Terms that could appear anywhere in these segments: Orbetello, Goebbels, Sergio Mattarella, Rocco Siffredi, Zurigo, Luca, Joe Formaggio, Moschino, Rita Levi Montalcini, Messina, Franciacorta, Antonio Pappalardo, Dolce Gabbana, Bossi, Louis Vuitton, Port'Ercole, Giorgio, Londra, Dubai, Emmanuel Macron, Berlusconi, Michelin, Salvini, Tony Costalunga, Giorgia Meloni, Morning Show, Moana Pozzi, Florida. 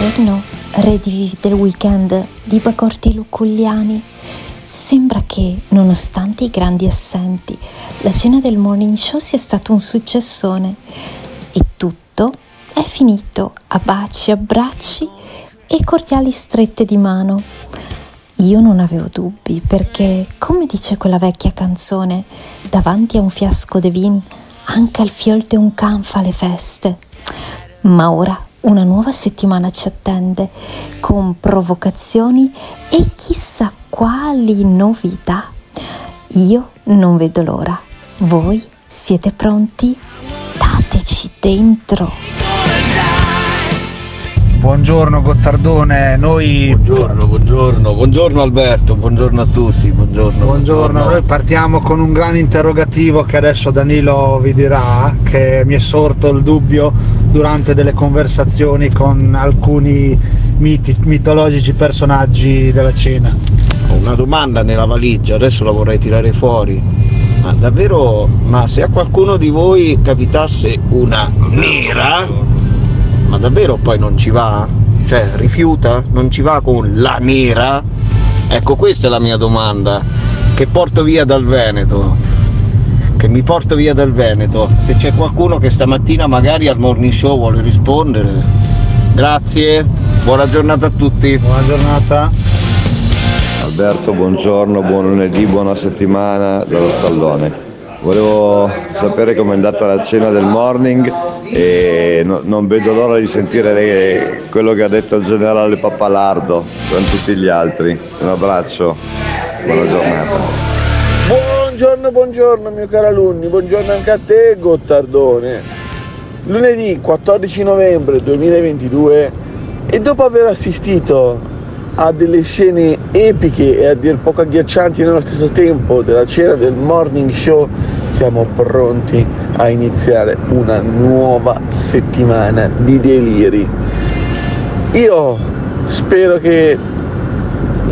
Buongiorno, Redivivi del weekend di Bacorti Luculliani. Sembra che, nonostante i grandi assenti, la cena del morning show sia stato un successone e tutto è finito a baci, abbracci e cordiali strette di mano. Io non avevo dubbi perché, come dice quella vecchia canzone, davanti a un fiasco de vin, anche al fiol de un can fa le feste. Ma ora una nuova settimana ci attende, con provocazioni e chissà quali novità. Io non vedo l'ora. Voi siete pronti? Dateci dentro! Buongiorno Gottardone, noi... Buongiorno Alberto, buongiorno a tutti, buongiorno. Noi partiamo con un gran interrogativo che adesso Danilo vi dirà, che mi è sorto il dubbio durante delle conversazioni con alcuni mitologici personaggi della cena. Ho una domanda nella valigia, adesso la vorrei tirare fuori. Ma davvero, ma se a qualcuno di voi capitasse una nera... ma davvero poi non ci va? Cioè rifiuta? Non ci va con la nera? Ecco, questa è la mia domanda che porto via dal Veneto, se c'è qualcuno che stamattina magari al morning show vuole rispondere. Grazie, buona giornata a tutti. Buona giornata Alberto, buongiorno, buon lunedì, buona settimana dallo stallone. Volevo sapere com'è andata la cena del morning e non vedo l'ora di sentire quello che ha detto il generale Pappalardo con tutti gli altri. Un abbraccio, buona giornata. Buongiorno mio caro Alunni, buongiorno anche a te Gottardone. Lunedì 14 novembre 2022 e dopo aver assistito a delle scene epiche e a dir poco agghiaccianti nello stesso tempo della cena del morning show, siamo pronti a iniziare una nuova settimana di deliri. Io spero che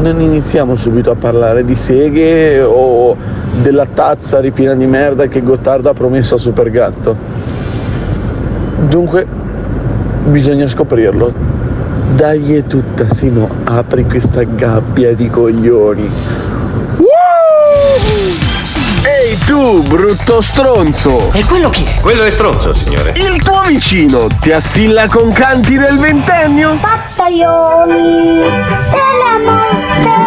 non iniziamo subito a parlare di seghe o della tazza ripiena di merda che Gottardo ha promesso a Supergatto. Dunque bisogna scoprirlo. Dai, è tutta, Simo, apri questa gabbia di coglioni. Ehi tu, brutto stronzo! E quello chi è? Quello è stronzo, signore. Il tuo vicino ti assilla con canti del ventennio? Pazzaioli della morte!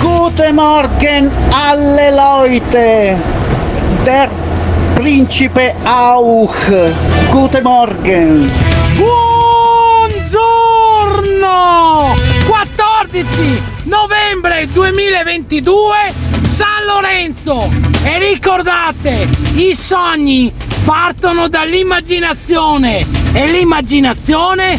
Guten Morgen alle Leute, der Principe auch. Guten Morgen. Buongiorno! 14 novembre 2022, San Lorenzo. E ricordate, i sogni partono dall'immaginazione e l'immaginazione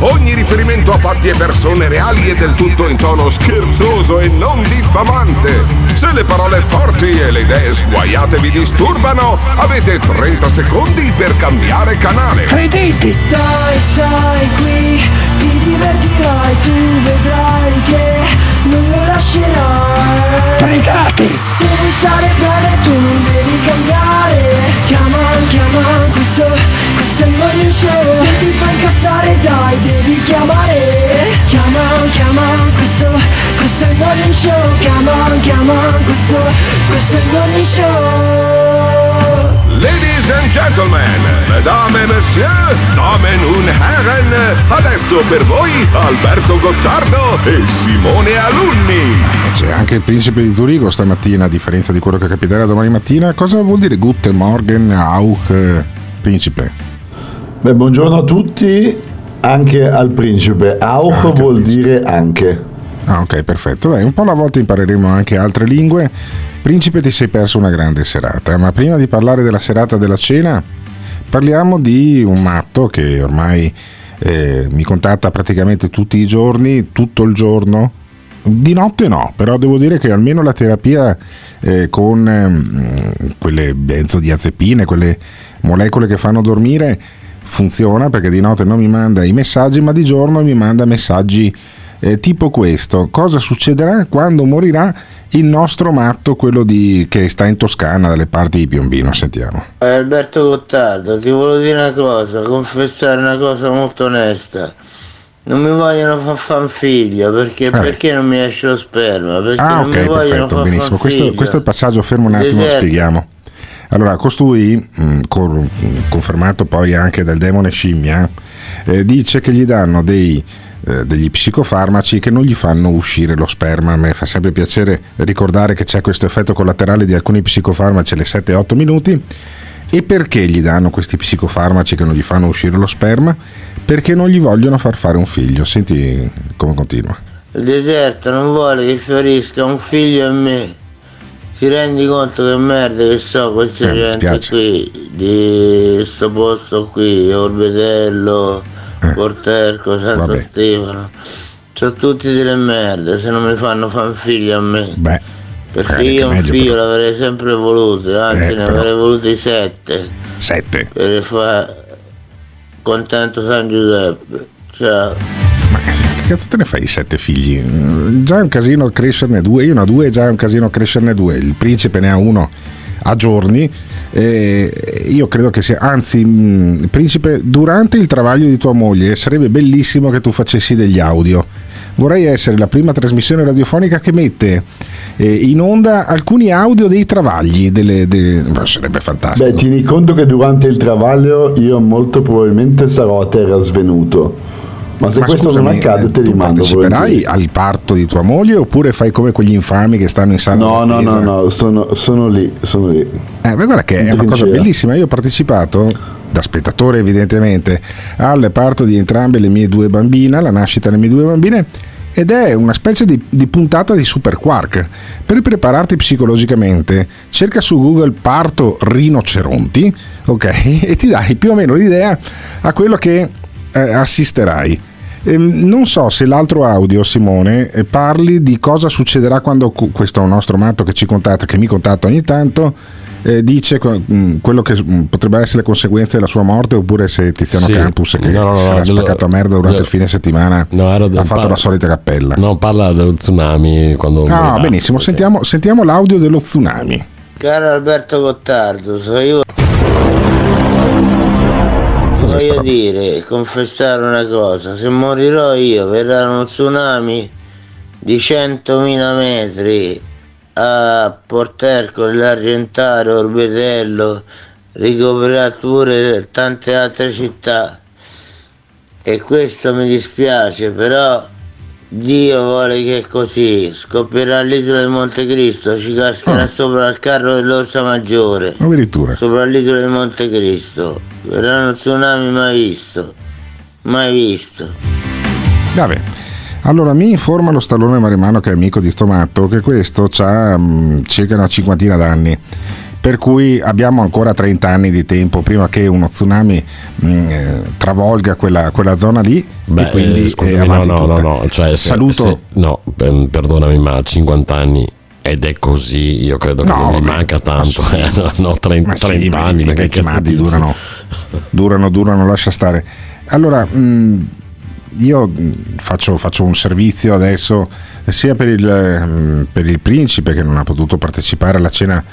Ogni riferimento a fatti e persone reali è del tutto in tono scherzoso e non diffamante. Se le parole forti e le idee sguaiate vi disturbano, avete 30 secondi per cambiare canale. Crediti! Dai, stai qui, ti divertirai, tu vedrai che non lo lascerai. show, come on, questo è il morning show. Ladies and gentlemen, mesdames et messieurs, damen und herren, adesso per voi Alberto Gottardo e Simone Alunni. C'è anche il principe di Zurigo stamattina, a differenza di quello che capiterà domani mattina. Cosa vuol dire Guten Morgen, auch, principe? Beh, buongiorno a tutti, anche al principe. Auch anche vuol dire anche. Ah, ok, perfetto. Beh, un po' alla volta impareremo anche altre lingue. Principe, ti sei perso una grande serata, ma prima di parlare della serata della cena parliamo di un matto che ormai mi contatta praticamente tutti i giorni, tutto il giorno. Di notte no, però devo dire che almeno la terapia con quelle benzodiazepine, quelle molecole che fanno dormire, funziona, perché di notte non mi manda i messaggi, ma di giorno mi manda messaggi tipo questo: cosa succederà quando morirà il nostro matto, quello che sta in Toscana, dalle parti di Piombino? Sentiamo. Alberto Gottardo, ti voglio dire una cosa, confessare una cosa molto onesta. Non mi vogliono far figlio perché non mi esce lo sperma, perché non mi vogliono perfetto, benissimo. Questo è il passaggio, fermo un attimo, lo spieghiamo. Allora, costui, confermato poi anche dal demone scimmia, dice che gli danno degli psicofarmaci che non gli fanno uscire lo sperma. A me fa sempre piacere ricordare che c'è questo effetto collaterale di alcuni psicofarmaci alle 7-8 minuti. E perché gli danno questi psicofarmaci che non gli fanno uscire lo sperma? Perché non gli vogliono far fare un figlio. Senti come continua. Il deserto non vuole che fiorisca un figlio a me. Ti rendi conto che merda che so questa gente qui di sto posto qui, Orbetello, Port'Ercole, Santo Stefano, sono tutti delle merde. Se non mi fanno fan figlio a me, perché io un figlio però l'avrei sempre voluto, anzi ne avrei voluti 7 per fare contento San Giuseppe. Ciao. Ma che cazzo te ne fai di 7 figli? Già è un casino crescerne 2. Io ne ho 2, già è un casino crescerne 2. Il principe ne ha 1 a giorni. Io credo che sia, anzi, principe, durante il travaglio di tua moglie sarebbe bellissimo che tu facessi degli audio. Vorrei essere la prima trasmissione radiofonica che mette in onda alcuni audio dei travagli sarebbe fantastico. Beh, tieni conto che durante il travaglio io molto probabilmente sarò a terra svenuto. Ma se questo scusami, non accade, te li mando. Parteciperai al parto di tua moglie oppure fai come quegli infami che stanno in sala? No, sono lì. Beh, guarda che è una cosa bellissima. Io ho partecipato, da spettatore evidentemente, al parto di entrambe le mie 2 bambine, la nascita delle mie 2 bambine, ed è una specie di puntata di Super Quark. Per prepararti psicologicamente, cerca su Google parto rinoceronti, ok? E ti dai più o meno l'idea a quello che assisterai. Non so se l'altro audio, Simone, parli di cosa succederà quando questo nostro matto che mi contatta ogni tanto dice quello che potrebbe essere le conseguenze della sua morte, oppure se Tiziano Campus che si era spaccato a merda durante il fine settimana ha fatto la solita cappella. No, parla dello tsunami quando benissimo, perché sentiamo l'audio dello tsunami. Caro Alberto Gottardo, so io voglio dire, confessare una cosa, se morirò io verrà uno tsunami di 100.000 metri a Port'Ercole, l'Argentario, Orbetello, ricoverà pure tante altre città, e questo mi dispiace, però Dio vuole che è così. Scoppierà l'isola di Monte Cristo, ci cascherà sopra il carro dell'Orsa Maggiore, addirittura sopra l'isola di Monte Cristo. Verrà uno tsunami mai visto. Vabbè, allora mi informa lo stallone maremano, che è amico di sto matto, che questo ha circa una 50 d'anni, per cui abbiamo ancora 30 anni di tempo prima che uno tsunami travolga quella zona lì. Beh, e quindi scusami, no. Cioè, saluto. Perdonami, ma 50 anni ed è così, io credo che non mi manca tanto. No, 30 anni, perché che matti durano, lascia stare. Allora, io faccio un servizio adesso sia per il principe, che non ha potuto partecipare alla cena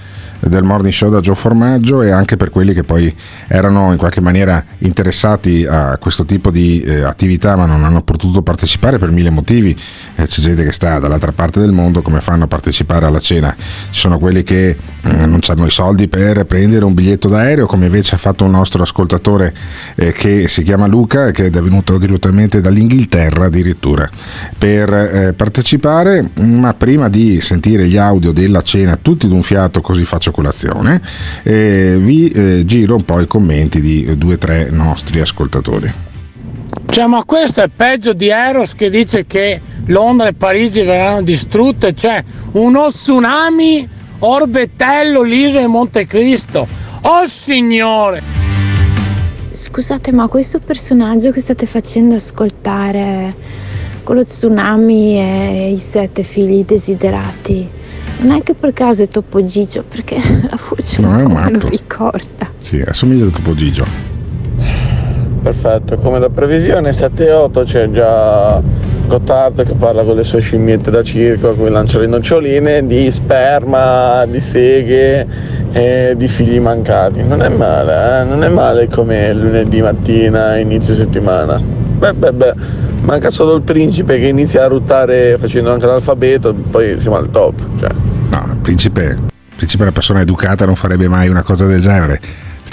del morning show da Joe Formaggio, e anche per quelli che poi erano in qualche maniera interessati a questo tipo di attività ma non hanno potuto partecipare per mille motivi. C'è gente che sta dall'altra parte del mondo, come fanno a partecipare alla cena? Ci sono quelli che non hanno i soldi per prendere un biglietto d'aereo, come invece ha fatto un nostro ascoltatore che si chiama Luca, che è venuto direttamente dall'Inghilterra addirittura per partecipare. Ma prima di sentire gli audio della cena tutti d'un fiato, così faccio colazione, vi giro un po' i commenti di 2-3 nostri ascoltatori. Cioè, ma questo è peggio di Eros che dice che Londra e Parigi verranno distrutte, cioè uno tsunami, Orbetello, l'isola di Monte Cristo. Oh signore! Scusate, ma questo personaggio che state facendo ascoltare con lo tsunami e i 7 figli desiderati, non è che per caso è Topo Gigio? Perché la voce non lo ricorda. Sì, assomiglia a Topo Gigio. Perfetto, come da previsione 7-8 c'è già Gottardo che parla con le sue scimmiette da circo, con lancia le noccioline di sperma, di seghe e di figli mancati. Non è male, eh? Non è male come lunedì mattina, inizio settimana. Beh, manca solo il principe che inizia a ruttare facendo anche l'alfabeto, poi siamo al top. Cioè. No, il principe è una persona educata, non farebbe mai una cosa del genere.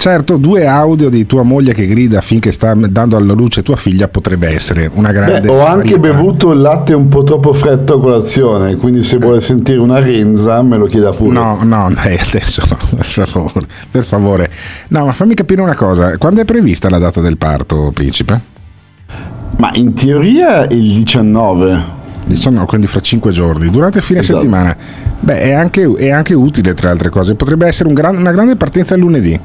Certo, 2 audio di tua moglie che grida finché sta dando alla luce tua figlia potrebbe essere una grande... ho anche bevuto il latte un po' troppo freddo a colazione, quindi se vuole sentire una renza me lo chieda pure. No, dai, adesso per favore. No, ma fammi capire una cosa, quando è prevista la data del parto, principe? Ma in teoria è il 19, quindi fra 5 giorni, durante fine esatto. Settimana. Beh, è anche utile, tra altre cose, potrebbe essere una grande partenza il lunedì.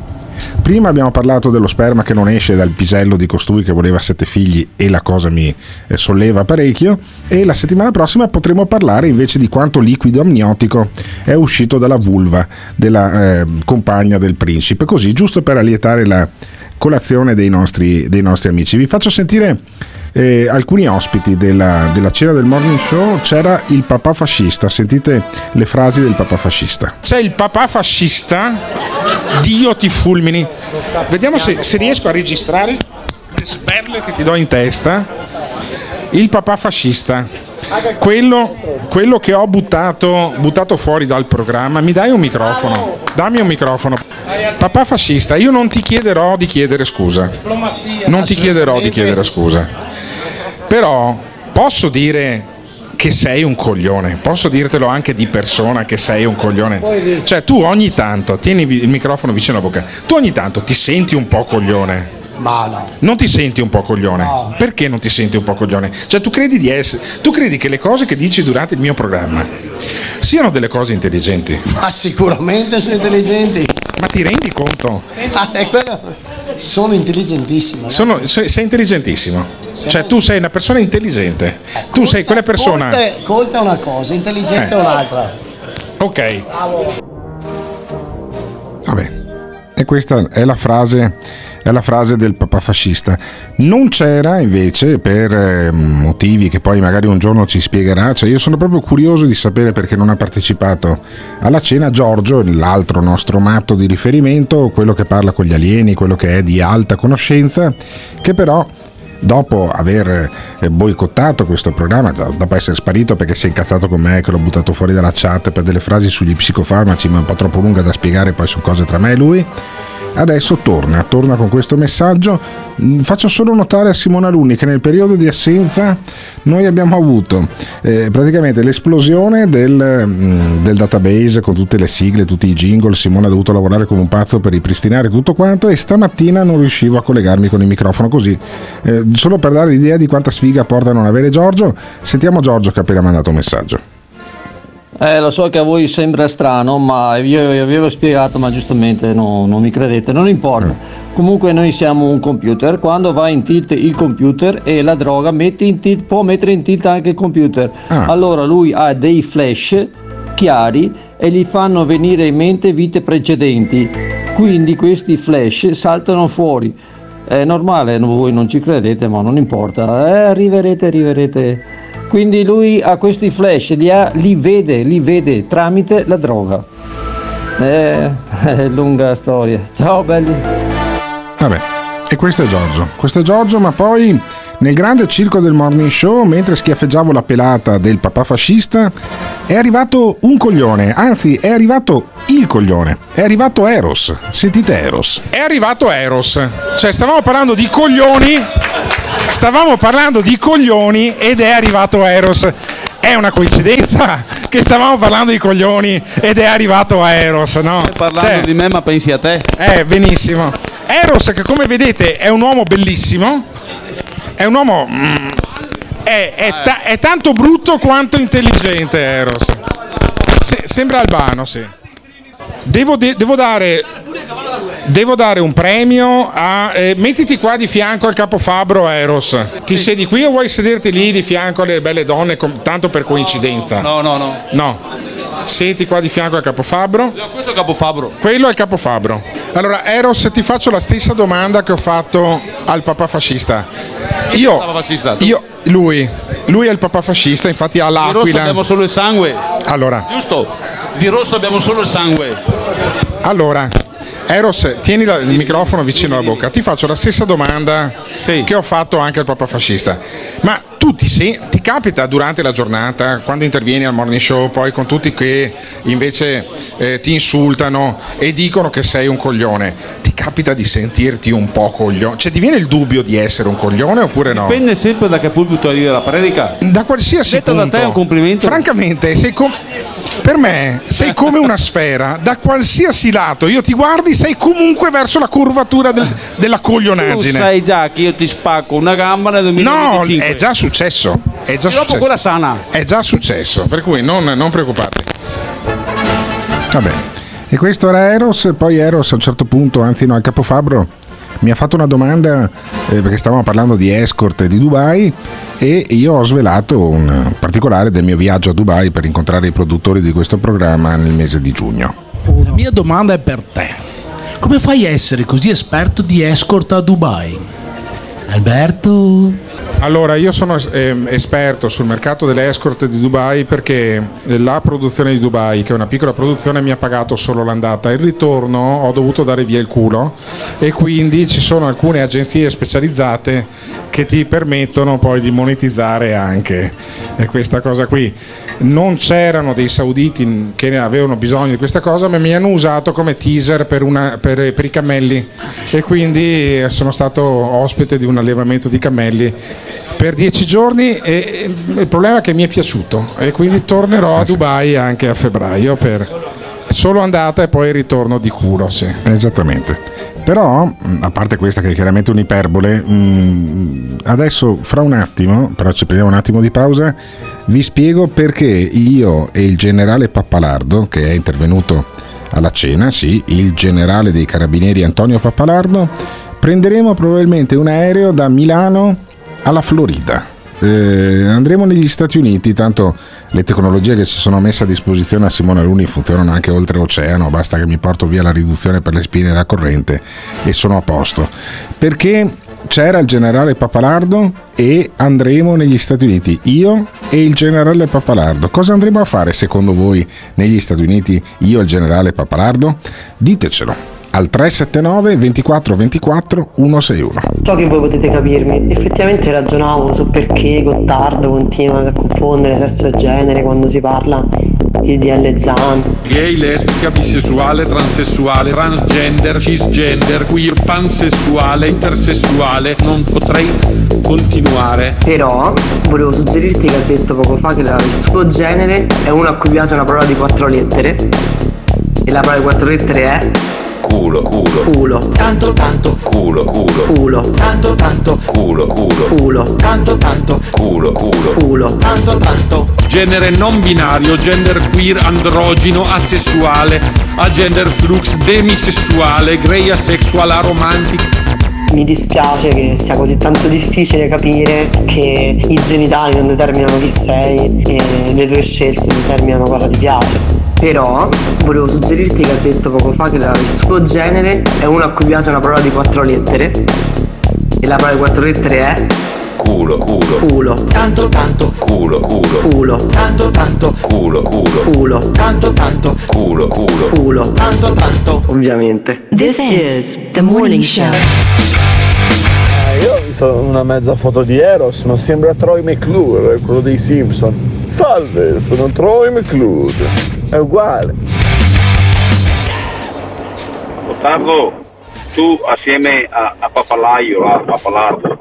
Prima abbiamo parlato dello sperma che non esce dal pisello di costui che voleva 7 figli, e la cosa mi solleva parecchio, e la settimana prossima potremo parlare invece di quanto liquido amniotico è uscito dalla vulva della compagna del principe, così giusto per allietare la colazione dei nostri amici. Vi faccio sentire alcuni ospiti della cena del morning show. C'era il papà fascista, sentite le frasi del papà fascista. C'è il papà fascista, Dio ti fulmini. Vediamo se riesco a registrare le sberle che ti do in testa. Il papà fascista, quello che ho buttato fuori dal programma. Mi dai un microfono? Dammi un microfono. Papà fascista, io non ti chiederò di chiedere scusa. Non ti chiederò di chiedere scusa. Però posso dire che sei un coglione. Posso dirtelo anche di persona che sei un coglione. Cioè, tu ogni tanto, tieni il microfono vicino alla bocca, tu ogni tanto ti senti un po' coglione. Ma no. Non ti senti un po' coglione? No. Perché non ti senti un po' coglione? Cioè, tu credi che le cose che dici durante il mio programma siano delle cose intelligenti? Ma sicuramente sono intelligenti. Ma ti rendi conto? Sono intelligentissimo. Sei intelligentissimo. Cioè, tu sei una persona intelligente. Tu sei quella persona. Colta è una cosa, intelligente è un'altra. Ok. Vabbè. E questa è la frase del papà fascista. Non c'era invece, per motivi che poi magari un giorno ci spiegherà, cioè io sono proprio curioso di sapere perché non ha partecipato alla cena, Giorgio, l'altro nostro matto di riferimento, quello che parla con gli alieni, quello che è di alta conoscenza, che però dopo aver boicottato questo programma, dopo essere sparito perché si è incazzato con me che l'ho buttato fuori dalla chat per delle frasi sugli psicofarmaci ma un po' troppo lunga da spiegare, poi su cose tra me e lui, adesso torna con questo messaggio. Faccio solo notare a Simone Alunni che nel periodo di assenza noi abbiamo avuto praticamente l'esplosione del database con tutte le sigle, tutti i jingle. Simone ha dovuto lavorare come un pazzo per ripristinare tutto quanto, e stamattina non riuscivo a collegarmi con il microfono, così solo per dare l'idea di quanta sfiga porta a non avere Giorgio. Sentiamo Giorgio che ha appena mandato un messaggio. Lo so che a voi sembra strano, ma io vi avevo spiegato, ma giustamente non mi credete, non importa. Comunque noi siamo un computer, quando va in tilt il computer e la droga può mettere in tilt anche il computer. Allora lui ha dei flash chiari e gli fanno venire in mente vite precedenti, quindi questi flash saltano fuori. È normale, voi non ci credete, ma non importa, arriverete Quindi lui ha questi flash, li vede tramite la droga. È lunga storia. Ciao belli. Vabbè, e questo è Giorgio, ma poi nel grande circo del morning show, mentre schiaffeggiavo la pelata del papà fascista, è arrivato Eros. Sentite Eros. È arrivato Eros. Cioè stavamo parlando di coglioni ed è arrivato Eros. È una coincidenza che stavamo parlando di coglioni ed è arrivato Eros, no? Stai parlando di me, ma pensi a te. Benissimo. Eros, che come vedete è un uomo bellissimo, è tanto brutto quanto intelligente. Eros sembra albano, sì. Devo dare un premio a... mettiti qua di fianco al Capo Fabro, Eros. Ti sedi qui o vuoi sederti lì di fianco alle belle donne, tanto per coincidenza? No. Senti qua di fianco al Capo Fabro. Questo è il Capo Fabro. Quello è il Capo Fabro. Allora, Eros, ti faccio la stessa domanda che ho fatto al papà fascista. Lui è il papà fascista, infatti ha l'aquila. Di rosso abbiamo solo il sangue. Allora. Giusto? Di rosso abbiamo solo il sangue. Allora, Eros, tieni il microfono vicino alla bocca. Ti faccio la stessa domanda che ho fatto anche al papà fascista. Ma ti capita durante la giornata, quando intervieni al morning show, poi con tutti che invece ti insultano e dicono che sei un coglione, ti capita di sentirti un po' coglione? Cioè, ti viene il dubbio di essere un coglione oppure no? Dipende sempre da che pulpito arriva la predica. Da qualsiasi punto. Detta da te è un complimento. Francamente, per me sei come una sfera, da qualsiasi lato io ti guardi sei comunque verso la curvatura della coglionaggine. Tu sai già che io ti spacco una gamba nel 2025. No, è già successo. Dopo quella sana. È già successo, per cui non preoccupatevi. Vabbè. E questo era Eros. Poi Eros a un certo punto, al Capo Fabro, mi ha fatto una domanda perché stavamo parlando di escort di Dubai e io ho svelato un particolare del mio viaggio a Dubai per incontrare i produttori di questo programma nel mese di giugno. La mia domanda è per te: come fai a essere così esperto di escort a Dubai? Alberto? Allora, io sono esperto sul mercato delle escort di Dubai perché la produzione di Dubai, che è una piccola produzione, mi ha pagato solo l'andata. Il ritorno ho dovuto dare via il culo e quindi ci sono alcune agenzie specializzate che ti permettono poi di monetizzare anche questa cosa qui. Non c'erano dei sauditi che ne avevano bisogno di questa cosa, ma mi hanno usato come teaser per i cammelli e quindi sono stato ospite di un allevamento di cammelli per 10 giorni e il problema è che mi è piaciuto e quindi tornerò a Dubai anche a febbraio per solo andata e poi ritorno di culo, sì. Esattamente. Però, a parte questa che è chiaramente un'iperbole, adesso fra un attimo, però ci prendiamo un attimo di pausa, vi spiego perché io e il generale Pappalardo, che è intervenuto alla cena, sì, il generale dei carabinieri Antonio Pappalardo, prenderemo probabilmente un aereo da Milano alla Florida. Andremo negli Stati Uniti, tanto le tecnologie che si sono messe a disposizione a Simone Alunni funzionano anche oltreoceano, basta che mi porto via la riduzione per le spine della corrente e sono a posto, perché c'era il generale Pappalardo e andremo negli Stati Uniti, io e il generale Pappalardo. Cosa andremo a fare secondo voi negli Stati Uniti, io e il generale Pappalardo? Ditecelo al 379 24 24 161. So che voi potete capirmi, effettivamente ragionavo su perché Gottardo continua a confondere sesso e genere quando si parla di DL Zan. Gay, lesbica, bisessuale, transessuale, transgender, cisgender, queer, pansessuale, intersessuale, non potrei continuare. Però volevo suggerirti che ha detto poco fa che il suo genere è uno a cui piace una parola di 4 lettere e la parola di 4 lettere è... Culo. Tanto. Culo. Tanto. Culo. Tanto. Culo. Tanto. Genere non binario, gender queer, androgino, asessuale, agender flux, demisessuale, grey asexual, aromantic. Mi dispiace che sia così tanto difficile capire che i genitali non determinano chi sei e le tue scelte determinano cosa ti piace. Però volevo suggerirti che ha detto poco fa che il suo genere è uno a cui piace una parola di 4 lettere e la parola di 4 lettere è... culo, culo, culo, tanto, tanto, culo, culo, culo, tanto, tanto, culo, culo, culo, tanto, tanto, culo, culo, culo, tanto, tanto, ovviamente. This is the morning show. Io ho visto una mezza foto di Eros, ma sembra Troy McClure, quello dei Simpson. Salve, sono Troy McClure. È uguale. Gottardo, tu assieme a Pappalardo,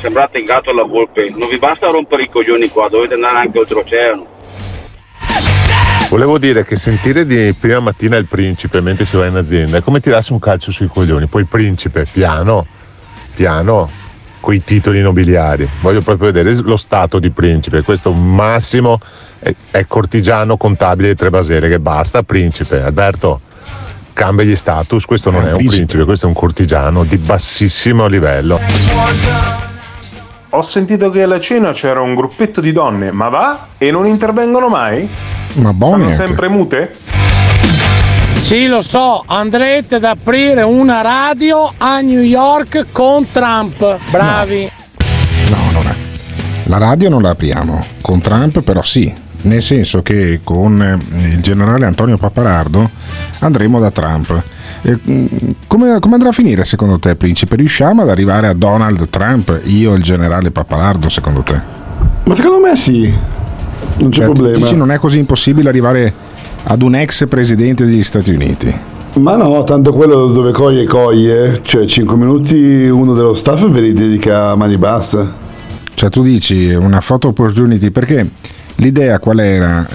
sembrate il gatto alla volpe. Non vi basta rompere i coglioni qua, dovete andare anche oltreoceano. Volevo dire che sentire di prima mattina il principe mentre si va in azienda è come tirarsi un calcio sui coglioni. Poi il principe, piano, piano, coi titoli nobiliari. Voglio proprio vedere lo stato di principe. Questo Massimo è cortigiano, contabile di tre basere, che basta, principe. Alberto, cambia gli status, questo non è un principe, questo è un cortigiano di bassissimo livello. Ho sentito che alla cena c'era un gruppetto di donne, ma va? E non intervengono mai? Ma buone. Sono sempre mute? Sì, lo so, andrete ad aprire una radio a New York con Trump, bravi. No, non è. La radio non la apriamo, con Trump però sì. Nel senso che con il generale Antonio Pappalardo andremo da Trump. Come andrà a finire secondo te, principe? Riusciamo ad arrivare a Donald Trump, io e il generale Pappalardo, secondo te? Ma secondo me sì, non c'è problema. Dici, non è così impossibile arrivare ad un ex presidente degli Stati Uniti? Ma no, tanto quello dove coglie, cioè 5 minuti uno dello staff ve li dedica a mani basse. Cioè tu dici una photo opportunity, perché l'idea qual era?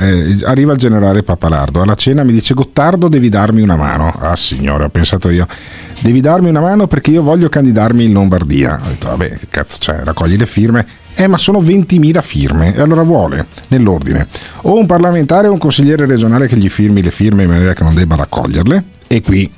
Arriva il generale Pappalardo, alla cena mi dice: Gottardo, devi darmi una mano. Ah signore, ho pensato io, devi darmi una mano perché io voglio candidarmi in Lombardia. Ho detto vabbè, che cazzo, cioè, raccogli le firme. Ma sono 20.000 firme, e allora vuole, nell'ordine, o un parlamentare o un consigliere regionale che gli firmi le firme in maniera che non debba raccoglierle. E qui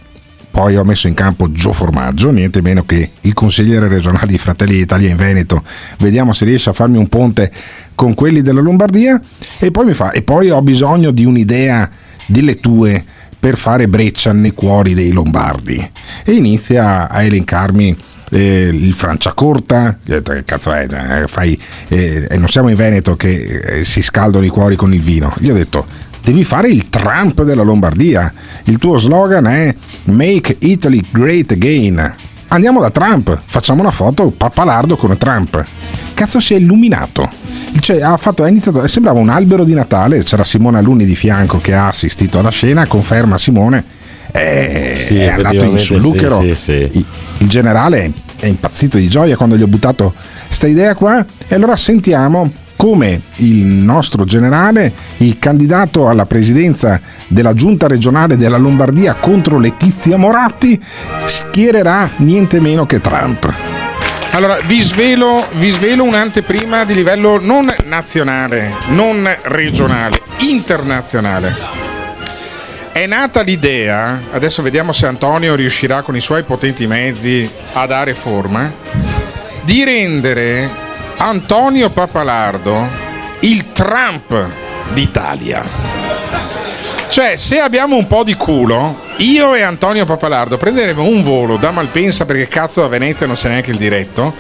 poi ho messo in campo Joe Formaggio, niente meno che il consigliere regionale di Fratelli d'Italia in Veneto. Vediamo se riesce a farmi un ponte con quelli della Lombardia. E poi mi fa: e poi ho bisogno di un'idea delle tue per fare breccia nei cuori dei lombardi. E inizia a elencarmi il Franciacorta. Gli ho detto: che cazzo è? Non siamo in Veneto che si scaldano i cuori con il vino. Gli ho detto: devi fare il Trump della Lombardia, il tuo slogan è Make Italy Great Again. Andiamo da Trump, facciamo una foto Pappalardo con Trump. Cazzo, si è illuminato, cioè ha iniziato, sembrava un albero di Natale. C'era Simone Alunni di fianco che ha assistito alla scena, conferma Simone, sì, è andato in sull'Ucchero, sì. Il generale è impazzito di gioia quando gli ho buttato sta idea qua. E allora sentiamo come il nostro generale, il candidato alla presidenza della giunta regionale della Lombardia contro Letizia Moratti, schiererà niente meno che Trump. Allora vi svelo un'anteprima di livello non nazionale, non regionale, internazionale. È nata l'idea, adesso vediamo se Antonio riuscirà con i suoi potenti mezzi a dare forma, di rendere Antonio Pappalardo il Trump d'Italia. Cioè, se abbiamo un po' di culo, io e Antonio Pappalardo prenderemo un volo da Malpensa, perché cazzo a Venezia non c'è neanche il diretto,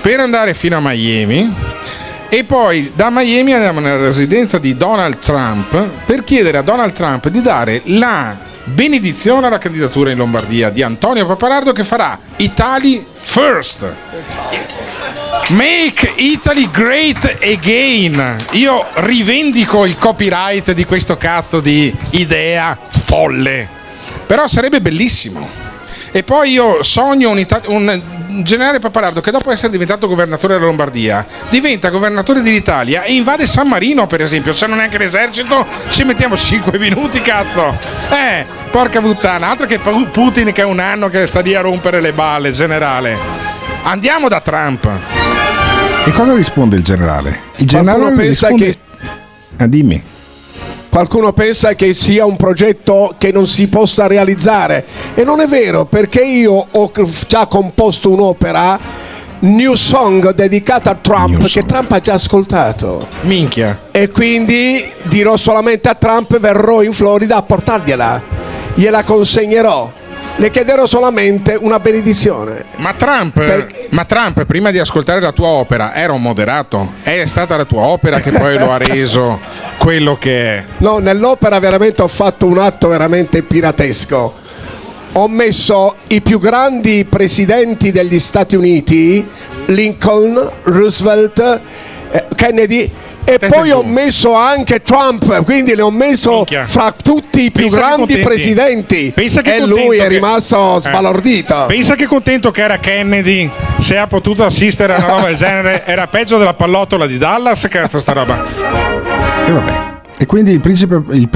per andare fino a Miami, e poi da Miami andiamo nella residenza di Donald Trump per chiedere a Donald Trump di dare la benedizione alla candidatura in Lombardia di Antonio Pappalardo, che farà Italy First, Make Italy Great Again. Io rivendico il copyright di questo cazzo di idea folle, però sarebbe bellissimo. E poi io sogno un generale Pappalardo che, dopo essere diventato governatore della Lombardia, diventa governatore dell'Italia e invade San Marino, per esempio. Se non è anche l'esercito, ci mettiamo 5 minuti, cazzo. Porca puttana, altro che Putin che è un anno che sta lì a rompere le balle, generale. Andiamo da Trump. E cosa risponde il generale? Il generale pensa risponde... che... dimmi. Qualcuno pensa che sia un progetto che non si possa realizzare, e non è vero, perché io ho già composto un'opera, New Song, dedicata a Trump, che Trump ha già ascoltato. Minchia. E quindi dirò solamente a Trump: verrò in Florida a portargliela, gliela consegnerò. Le chiederò solamente una benedizione. Ma Trump, prima di ascoltare la tua opera, era un moderato? È stata la tua opera che poi lo ha reso quello che è? No, nell'opera veramente ho fatto un atto veramente piratesco. Ho messo i più grandi presidenti degli Stati Uniti, Lincoln, Roosevelt, Kennedy, e poi ho messo anche Trump, quindi ne ho messo fra tutti i più grandi presidenti. E lui è rimasto sbalordito. Pensa che contento che era Kennedy, se ha potuto assistere a una roba del genere. Era peggio della pallottola di Dallas, cazzo sta roba. E vabbè. E quindi il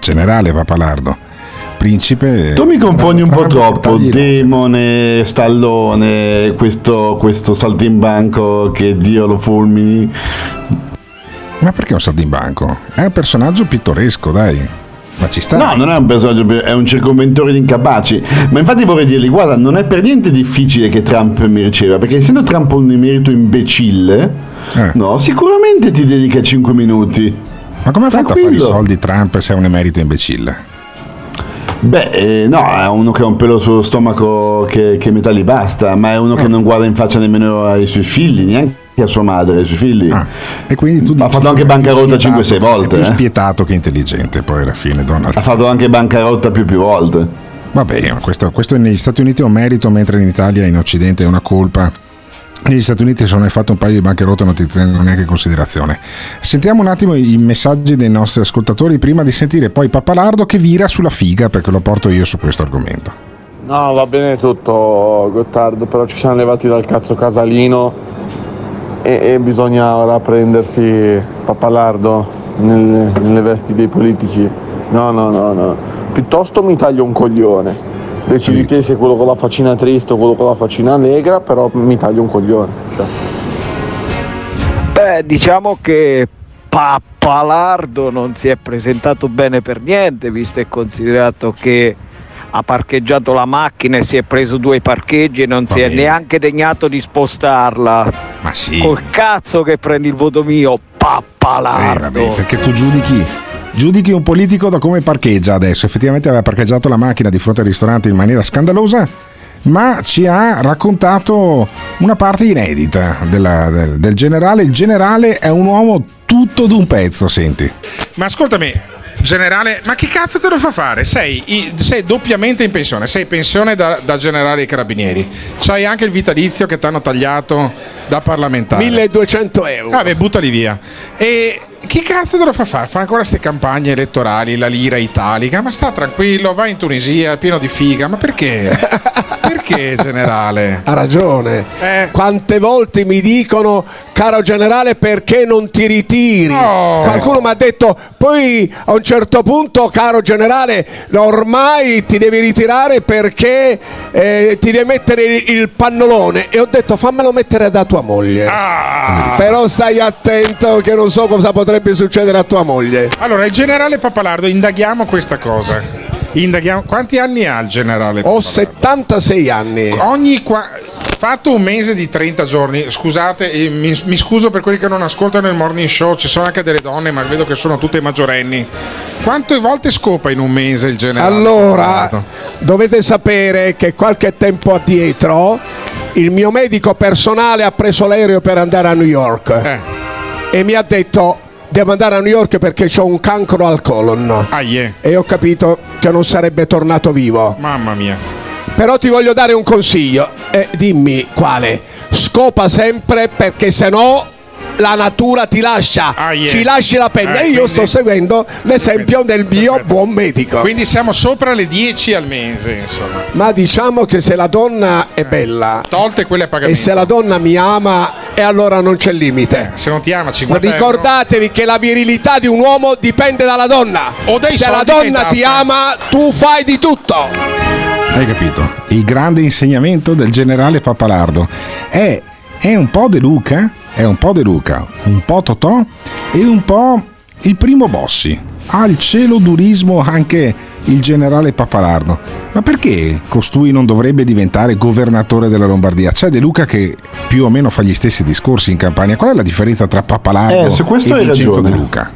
generale Pappalardo, principe, tu mi componi un po' troppo Demone, Stallone, questo saltimbanco, che Dio lo fulmini. Ma perché un saltimbanco? È un personaggio pittoresco, dai. Ma ci sta? No, non è un personaggio, è un circonventore di incapaci. Ma infatti vorrei dirgli: guarda, non è per niente difficile che Trump mi riceva, perché essendo Trump un emerito imbecille, no, sicuramente ti dedica 5 minuti. Ma come ha fatto a fare i soldi Trump se è un emerito imbecille? No, è uno che ha un pelo sullo stomaco che metà gli basta, ma è uno che non guarda in faccia nemmeno ai suoi figli, neanche a sua madre, ai suoi figli. E quindi tu ha fatto anche bancarotta 5-6 volte. È più spietato che intelligente, poi alla fine Donald Trump. Ha fatto anche bancarotta più volte. Vabbè, questo negli Stati Uniti è un merito, mentre in Italia e in Occidente è una colpa. Negli Stati Uniti, se non hai fatto un paio di bancarotte, non ti tengono neanche in considerazione. Sentiamo un attimo i messaggi dei nostri ascoltatori prima di sentire poi Pappalardo che vira sulla figa, perché lo porto io su questo argomento. No, va bene tutto, Gottardo, però ci siamo levati dal cazzo Casalino e bisogna ora prendersi Pappalardo nelle vesti dei politici. No, piuttosto mi taglio un coglione. Decidi te se quello con la faccina triste o quello con la faccina negra, però mi taglio un coglione. Diciamo che Pappalardo non si è presentato bene per niente, visto e considerato che ha parcheggiato la macchina e si è preso 2 parcheggi e non si è neanche degnato di spostarla. Ma sì. Col cazzo che prendi il voto mio, Pappalardo. Perché tu giudichi un politico da come parcheggia adesso. Effettivamente aveva parcheggiato la macchina di fronte al ristorante in maniera scandalosa, ma ci ha raccontato una parte inedita del generale. Il generale è un uomo tutto d'un pezzo, senti. Ma ascoltami, generale, ma che cazzo te lo fa fare? Sei doppiamente in pensione, sei in pensione da generale dei carabinieri, c'hai anche il vitalizio che ti hanno tagliato da parlamentare, 1200 euro. Vabbè, buttali via. E chi cazzo te lo fa fare? Fa ancora queste campagne elettorali, la lira italica, ma sta tranquillo, vai in Tunisia pieno di figa. Ma perché? Perché, generale? Ha ragione. Quante volte mi dicono: caro generale, perché non ti ritiri? No. Qualcuno mi ha detto poi a un certo punto: caro generale, ormai ti devi ritirare perché ti devi mettere il pannolone. E ho detto: fammelo mettere da tua moglie. Però stai attento che non so cosa potrebbe succedere a tua moglie. Allora, il generale Pappalardo, indaghiamo questa cosa. Quanti anni ha il generale Pappalardo? Ho 76 anni. Fatto un mese di 30 giorni. Scusate, mi scuso per quelli che non ascoltano il morning show, ci sono anche delle donne, ma vedo che sono tutte maggiorenni. Quante volte scopa in un mese il generale? Allora, dovete sapere che qualche tempo addietro il mio medico personale ha preso l'aereo per andare a New York e mi ha detto: devo andare a New York perché ho un cancro al colon. E ho capito che non sarebbe tornato vivo. Mamma mia. Però ti voglio dare un consiglio. Dimmi quale. Scopa sempre, perché sennò la natura ti lascia. Ci lasci la penna. E io sto seguendo l'esempio del mio buon medico. Quindi siamo sopra le 10 al mese, insomma. Ma diciamo che se la donna è bella, tolte quelle a pagamento, e se la donna mi ama, e allora non c'è limite. Se non ti ama, ricordatevi che la virilità di un uomo dipende dalla donna. Se la donna ti ama, tu fai di tutto. Hai capito? Il grande insegnamento del generale Pappalardo è un po' De Luca, un po' Totò e un po' il primo Bossi. Il cielo durismo anche il generale Pappalardo. Ma perché costui non dovrebbe diventare governatore della Lombardia? C'è De Luca che più o meno fa gli stessi discorsi in Campania. Qual è la differenza tra Pappalardo e Vincenzo De Luca?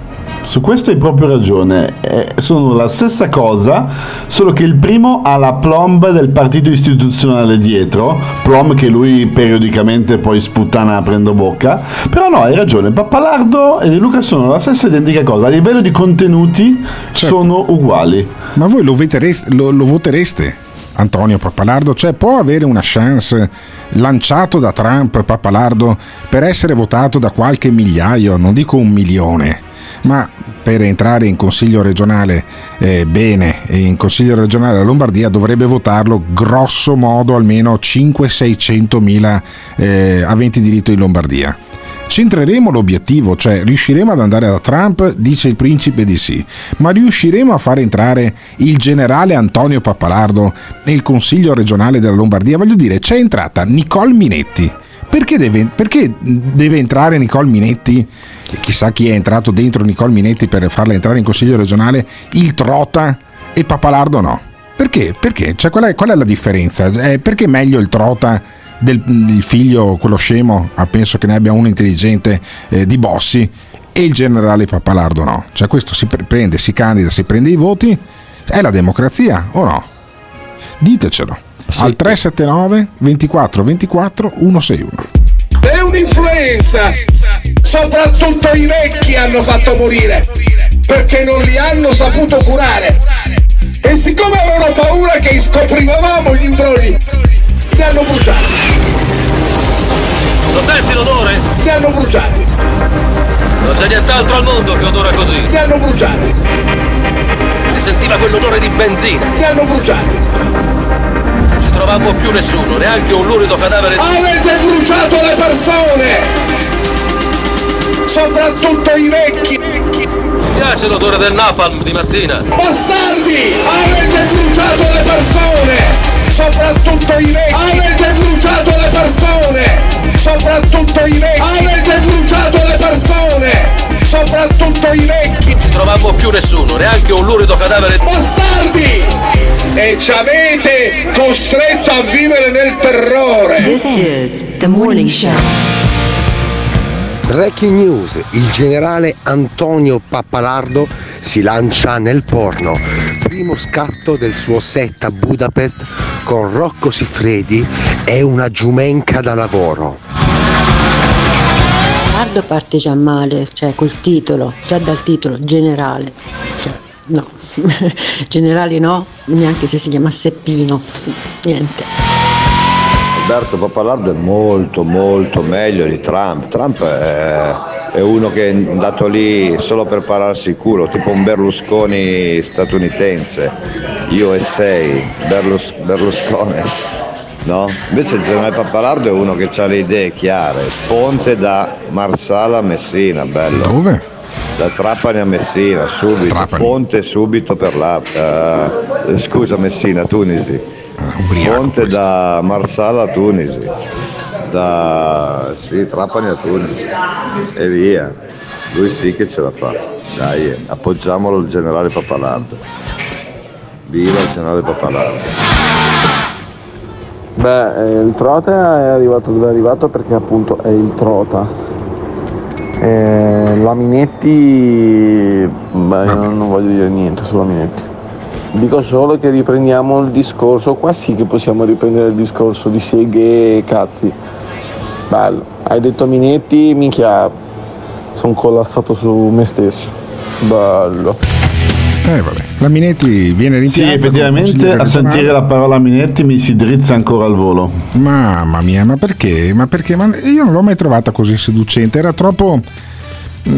Su questo hai proprio ragione, sono la stessa cosa, solo che il primo ha la plomb del partito istituzionale dietro, plomb che lui periodicamente poi sputtana aprendo bocca. Però no, hai ragione, Pappalardo e De Luca sono la stessa identica cosa, a livello di contenuti sono uguali. Ma voi lo votereste? Antonio Pappalardo, cioè può avere una chance, lanciato da Trump Pappalardo, per essere votato da qualche migliaio, non dico 1 milione, ma per entrare in consiglio regionale bene, e in consiglio regionale la Lombardia dovrebbe votarlo grosso modo almeno 500-600 mila aventi diritto in Lombardia. Centreremo l'obiettivo, cioè riusciremo ad andare da Trump, dice il principe di sì, ma riusciremo a far entrare il generale Antonio Pappalardo nel consiglio regionale della Lombardia? Voglio dire, c'è entrata Nicole Minetti. Perché deve entrare Nicole Minetti? Chissà chi è entrato dentro Nicole Minetti per farla entrare in consiglio regionale, il Trota, e Pappalardo no. Perché? Perché? Cioè, qual è la differenza? Perché è meglio il Trota del figlio, quello scemo, penso che ne abbia uno intelligente, di Bossi, e il generale Pappalardo no? Cioè questo si prende i voti, è la democrazia o no? Ditecelo, sì. Al 379 24 24 161. È un'influenza, soprattutto i vecchi hanno fatto morire perché non li hanno saputo curare, e siccome avevano paura che scoprivavamo gli imbrogli, li hanno bruciati. Lo senti l'odore? Li hanno bruciati. Non c'è nient'altro al mondo che odora così. Li hanno bruciati. Si sentiva quell'odore di benzina. Li hanno bruciati. Non ci trovammo più nessuno, neanche un lurido cadavere. Avete bruciato le persone! Soprattutto i vecchi. Mi piace l'odore del napalm di mattina. Bastardi! Avete bruciato le persone! Soprattutto i vecchi. Avete bruciato le persone. Soprattutto i vecchi. Avete bruciato le persone. Soprattutto i vecchi. Non ci trovammo più nessuno, neanche un lurido cadavere. Bastardi! E ci avete costretto a vivere nel terrore. This is the morning show. Breaking news, il generale Antonio Pappalardo si lancia nel porno. Primo scatto del suo set a Budapest con Rocco Siffredi è una giumenca da lavoro. Pappalardo parte già male, cioè col titolo, già dal titolo, generale. Cioè, no, generali no, neanche se si chiamasse Pino, niente. Alberto Pappalardo è molto meglio di Trump. Trump è uno che è andato lì solo per pararsi il culo, tipo un Berlusconi statunitense, Berluscones, no? Invece il generale Pappalardo è uno che ha le idee chiare. Ponte da Marsala a Messina, bello. Dove? Da Trapani a Messina, subito. Ponte subito per la... scusa, Messina, Tunisi. Ponte da Marsala a Tunisi, Trapani a Tunisi e via. Lui sì che ce la fa. Dai, appoggiamolo il generale Pappalardo. Viva il generale Pappalardo. Beh, il Trota è arrivato dove è arrivato perché appunto è il Trota. La Minetti, non voglio dire niente sulla Minetti. Dico solo che riprendiamo il discorso, qua sì che possiamo riprendere il discorso di seghe e cazzi. Bello, hai detto Minetti, minchia, sono collassato su me stesso. Bello. Vabbè, la Minetti viene rimpiazzata. Sì, effettivamente a sentire la parola Minetti mi si drizza ancora al volo. Mamma mia, ma perché? Io non l'ho mai trovata così seducente, era troppo... era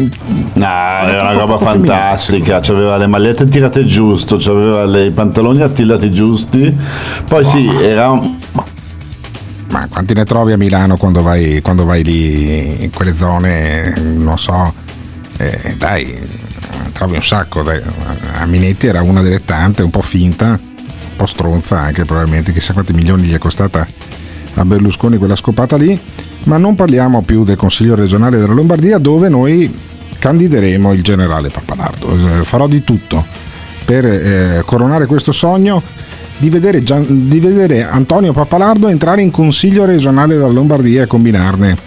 una roba fantastica, c'aveva le magliette tirate giusto, c'aveva i pantaloni attillati giusti, poi ma quanti ne trovi a Milano quando vai lì in quelle zone, non so, dai, trovi un sacco, dai. A Minetti era una delle tante, un po' finta, un po' stronza anche probabilmente, chissà quanti milioni gli è costata a Berlusconi quella scopata lì. Ma non parliamo più del Consiglio regionale della Lombardia, dove noi candideremo il generale Pappalardo. Farò di tutto per coronare questo sogno di vedere Antonio Pappalardo entrare in Consiglio regionale della Lombardia e combinarne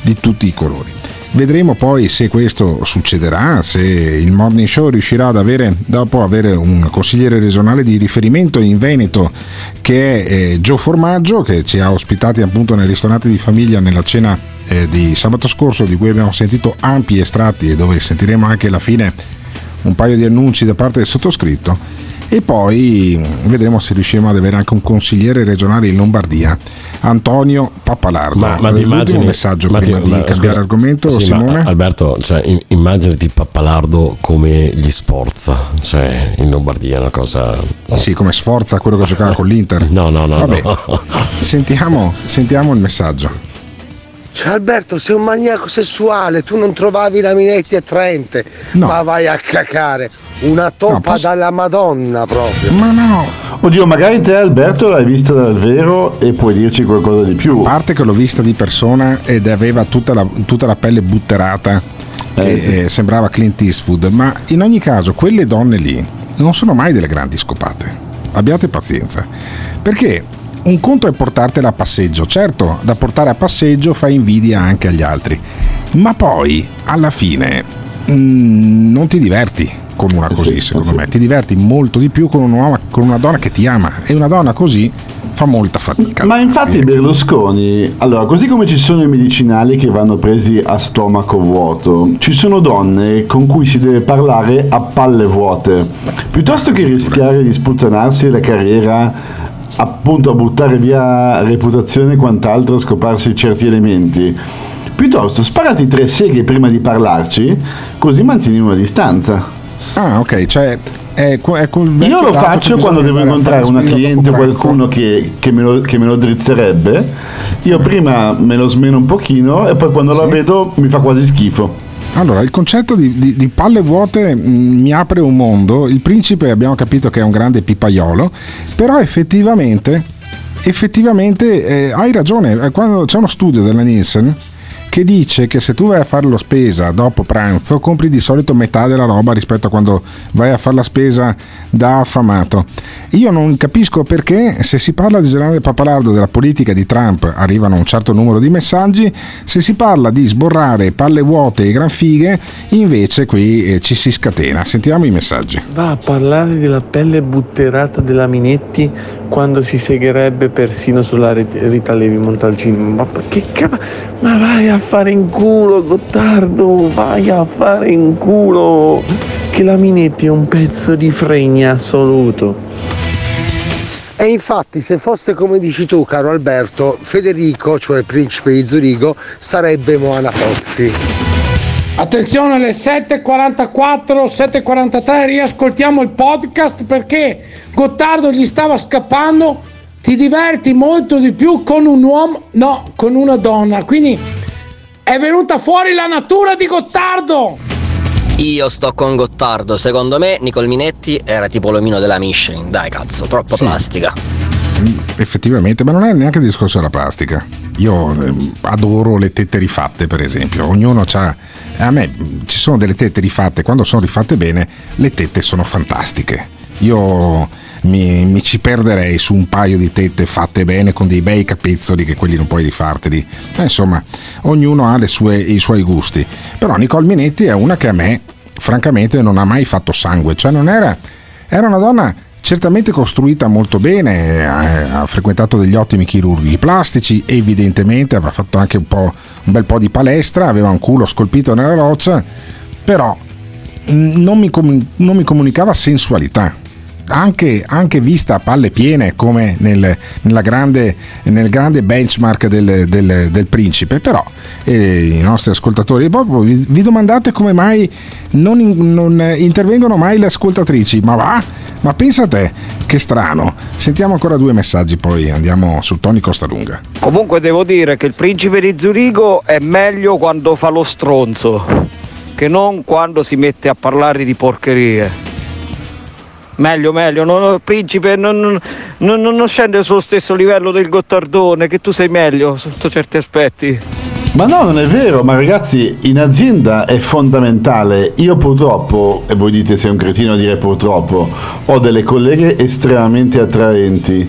di tutti i colori. Vedremo poi se questo succederà, se il Morning Show riuscirà ad avere, dopo avere un consigliere regionale di riferimento in Veneto che è Joe Formaggio, che ci ha ospitati appunto nel ristorante di famiglia nella cena di sabato scorso, di cui abbiamo sentito ampi estratti e dove sentiremo anche alla fine un paio di annunci da parte del sottoscritto. E poi vedremo se riusciamo ad avere anche un consigliere regionale in Lombardia, Antonio Pappalardo. Ma ti immagini, un messaggio prima di cambiare argomento, sì, Simone? Alberto, cioè, immaginati Pappalardo come gli sforza, cioè in Lombardia è una cosa... Sì, come sforza quello che giocava con l'Inter. No. Vabbè, no. Sentiamo il messaggio. Cioè Alberto, sei un maniaco sessuale, tu non trovavi la Minetti a Trente, no. Ma vai a cacare. Una toppa dalla Madonna proprio. Ma no. Oddio, magari te Alberto l'hai vista dal vero e puoi dirci qualcosa di più. A parte che l'ho vista di persona ed aveva tutta la pelle butterata, sembrava Clint Eastwood. Ma in ogni caso quelle donne lì non sono mai delle grandi scopate. Abbiate pazienza. Perché un conto è portartela a passeggio. Certo, da portare a passeggio fa invidia anche agli altri. Ma poi alla fine non ti diverti con una così, secondo me ti diverti molto di più con una donna che ti ama, e una donna così fa molta fatica. Ma infatti Berlusconi, allora, così come ci sono i medicinali che vanno presi a stomaco vuoto, ci sono donne con cui si deve parlare a palle vuote, piuttosto che rischiare di sputtanarsi la carriera, appunto a buttare via reputazione e quant'altro, a scoparsi certi elementi. Piuttosto sparati 3 seghe prima di parlarci, così mantieni una distanza. Ah, ok, cioè è io lo faccio quando devo incontrare una cliente o qualcuno che me lo drizzerebbe. Io prima me lo smeno un pochino e poi quando la vedo mi fa quasi schifo. Allora, il concetto di palle vuote mi apre un mondo. Il principe abbiamo capito che è un grande pipaiolo, però effettivamente hai ragione. Quando c'è uno studio della Nielsen che dice che se tu vai a fare la spesa dopo pranzo compri di solito metà della roba rispetto a quando vai a fare la spesa da affamato. Io non capisco perché, se si parla di generale Pappalardo, della politica di Trump, arrivano un certo numero di messaggi; se si parla di sborrare palle vuote e gran fighe, invece qui ci si scatena. Sentiamo i messaggi. Va a parlare della pelle butterata della Minetti quando si segherebbe persino sulla Rita Levi Montalcini. Ma vai a fare in culo, Gottardo, vai a fare in culo, che la Minetti è un pezzo di fregna assoluto. E infatti, se fosse come dici tu, caro Alberto, Federico, cioè il principe di Zurigo, sarebbe Moana Pozzi. Attenzione, alle 7.44, 7.43 riascoltiamo il podcast perché Gottardo gli stava scappando. Ti diverti molto di più con un uomo, no, con una donna, quindi è venuta fuori la natura di Gottardo. Io sto con Gottardo. Secondo me Nicole Minetti era tipo l'omino della Michelin. Dai cazzo, troppa plastica. Effettivamente, ma non è neanche il discorso della plastica. Io adoro le tette rifatte, per esempio. Ognuno c'ha. A me ci sono delle tette rifatte. Quando sono rifatte bene, le tette sono fantastiche. Io mi ci perderei su un paio di tette fatte bene, con dei bei capezzoli, che quelli non puoi rifarteli. Ma insomma, ognuno ha i suoi gusti. Però Nicole Minetti è una che a me francamente non ha mai fatto sangue. Cioè non era una donna certamente costruita molto bene, ha frequentato degli ottimi chirurghi plastici, evidentemente avrà fatto anche un bel po' di palestra, aveva un culo scolpito nella roccia, però non mi comunicava sensualità. Anche vista a palle piene come nel grande benchmark del principe. Però i nostri ascoltatori vi domandate come mai non intervengono mai le ascoltatrici. Ma va? Ma pensa a te, che strano. Sentiamo ancora 2 messaggi, poi andiamo su Tony Costalunga. Comunque devo dire che il principe di Zurigo è meglio quando fa lo stronzo che non quando si mette a parlare di porcherie. Meglio, il principe non scende sullo stesso livello del Gottardone, che tu sei meglio sotto certi aspetti. Ma no, non è vero, ma ragazzi, in azienda è fondamentale. Io purtroppo, e voi dite sei un cretino a dire purtroppo, ho delle colleghe estremamente attraenti,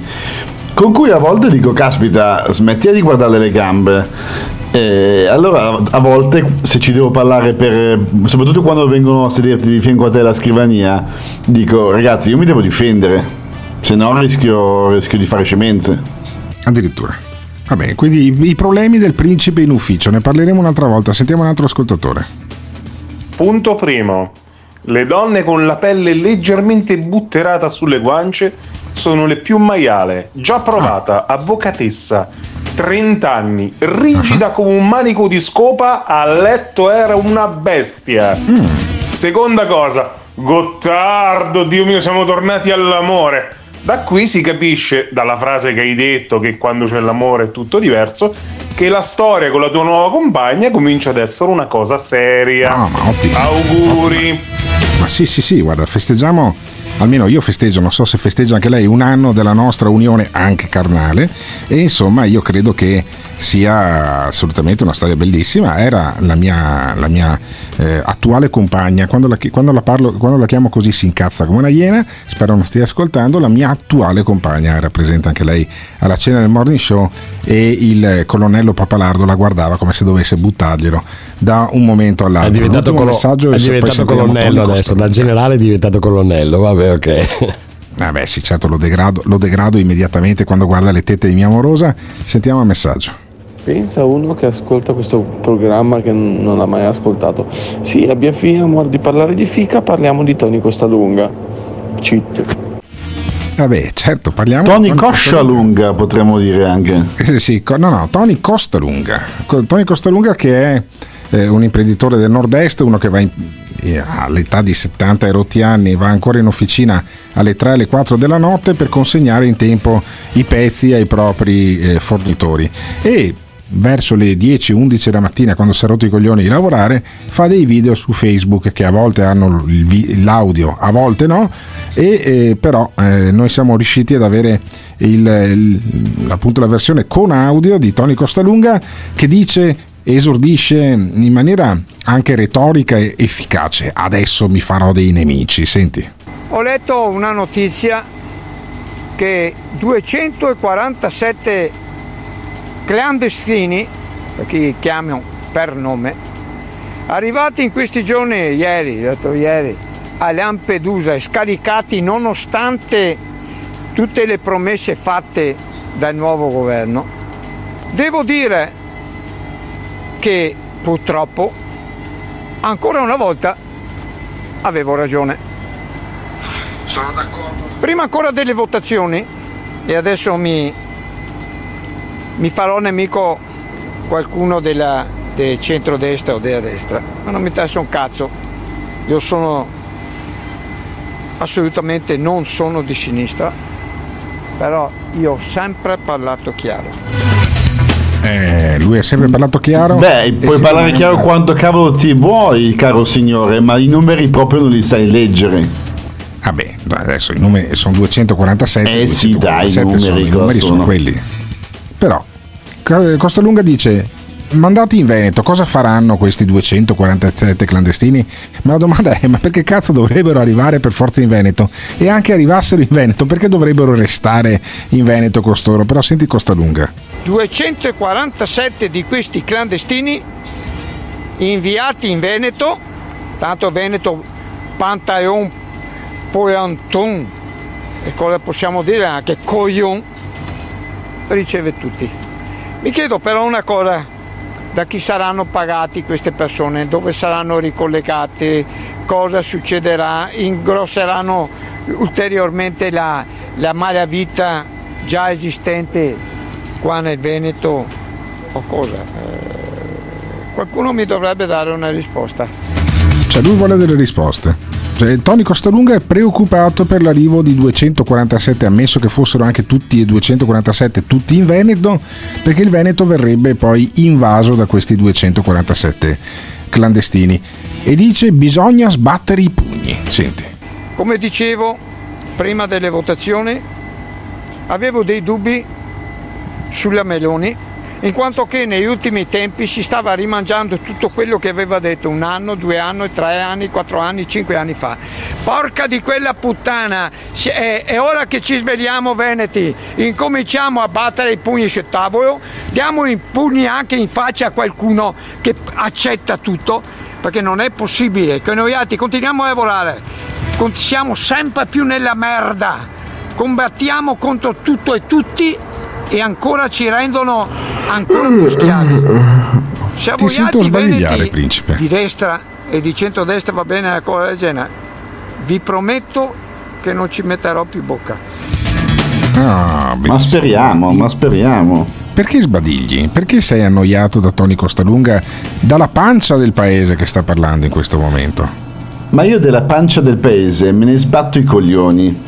con cui a volte dico, caspita, smettila di guardare le gambe. Allora a volte se ci devo parlare, per soprattutto quando vengono a sederti di fianco a te alla scrivania, dico ragazzi io mi devo difendere, se no rischio di fare scemenze. Addirittura. Vabbè, quindi i problemi del principe in ufficio, ne parleremo un'altra volta, sentiamo un altro ascoltatore. Punto primo: le donne con la pelle leggermente butterata sulle guance sono le più maiale, già provata, avvocatessa, 30 anni, rigida come un manico di scopa, a letto era una bestia. Seconda cosa, Gottardo, Dio mio, siamo tornati all'amore. Da qui si capisce, dalla frase che hai detto, che quando c'è l'amore è tutto diverso, che la storia con la tua nuova compagna comincia ad essere una cosa seria. No, ma ottimo, auguri. Ottimo. Ma sì, guarda, festeggiamo, almeno io festeggio, non so se festeggia anche lei, un anno della nostra unione anche carnale, e insomma io credo che sia assolutamente una storia bellissima. Era la mia attuale compagna, quando la chiamo così si incazza come una iena, spero non stia ascoltando. La mia attuale compagna era presente anche lei alla cena del morning show e il colonnello Pappalardo la guardava come se dovesse buttarglielo da un momento all'altro. È diventato colonnello adesso, da generale è diventato colonnello, vabbè, ok. Vabbè, sì, certo, lo degrado immediatamente quando guarda le tette di mia amorosa. Sentiamo il messaggio. Pensa uno che ascolta questo programma che non ha mai ascoltato. Sì, abbia fine, amore, di parlare di fica, parliamo di Tony Costalunga. Cheat. Vabbè, certo, parliamo Tony Costalunga, potremmo dire anche. Tony Costalunga. Tony Costalunga, che è un imprenditore del nord-est, uno che va all'età di 70 e rotti anni va ancora in officina alle 3 alle 4 della notte per consegnare in tempo i pezzi ai propri fornitori, e verso le 10-11 la mattina, quando si è rotto i coglioni di lavorare, fa dei video su Facebook che a volte hanno l'audio, a volte no, però noi siamo riusciti ad avere appunto la versione con audio di Tony Costalunga, che dice, esordisce in maniera anche retorica e efficace: adesso mi farò dei nemici. Senti, ho letto una notizia che 247 clandestini, che chiamano per nome, arrivati in questi giorni, ieri, a Lampedusa e scaricati nonostante tutte le promesse fatte dal nuovo governo, devo dire che purtroppo ancora una volta avevo ragione. Sono d'accordo. Prima ancora delle votazioni, e adesso mi farò nemico qualcuno del centrodestra o della destra, ma non mi interessa un cazzo. Io non sono di sinistra, però io ho sempre parlato chiaro. Lui ha sempre parlato chiaro. Beh, puoi parlare chiaro quanto cavolo ti vuoi, caro signore, ma i numeri proprio non li sai leggere. Vabbè, adesso i numeri sono 247. Sì, dai, i numeri sono quelli. Però Costalunga dice: mandati in Veneto, cosa faranno questi 247 clandestini? Ma la domanda è: ma perché cazzo dovrebbero arrivare per forza in Veneto? E anche arrivassero in Veneto, perché dovrebbero restare in Veneto costoro? Però senti Costalunga. 247 di questi clandestini inviati in Veneto, tanto Veneto, Pantheon, Poyanton, e cosa possiamo dire anche Coyon, riceve tutti. Mi chiedo però una cosa: da chi saranno pagati queste persone? Dove saranno ricollegate? Cosa succederà? Ingrosseranno ulteriormente la malavita già esistente qua nel Veneto o cosa? Qualcuno mi dovrebbe dare una risposta. Cioè lui vuole delle risposte. Cioè, Tony Costalunga è preoccupato per l'arrivo di 247, ammesso che fossero anche tutti e 247 tutti in Veneto, perché il Veneto verrebbe poi invaso da questi 247 clandestini, e dice bisogna sbattere i pugni. Senti. Come dicevo prima delle votazioni, avevo dei dubbi sulla Meloni, in quanto che negli ultimi tempi si stava rimangiando tutto quello che aveva detto 1 anno, 2 anni, 3 anni, 4 anni, 5 anni fa. Porca di quella puttana, è ora che ci svegliamo veneti, incominciamo a battere i pugni sul tavolo, diamo i pugni anche in faccia a qualcuno che accetta tutto, perché non è possibile che noi altri continuiamo a lavorare, siamo sempre più nella merda, combattiamo contro tutto e tutti e ancora ci rendono ancora più schiavi. Se ti sento sbadigliare veneti, principe, di destra e di centrodestra va bene la cosa del genere, vi prometto che non ci metterò più bocca. Ah, ma speriamo, ma speriamo. Perché sbadigli? Perché sei annoiato da Tony Costalunga, dalla pancia del paese che sta parlando in questo momento? Ma io della pancia del paese me ne sbatto i coglioni.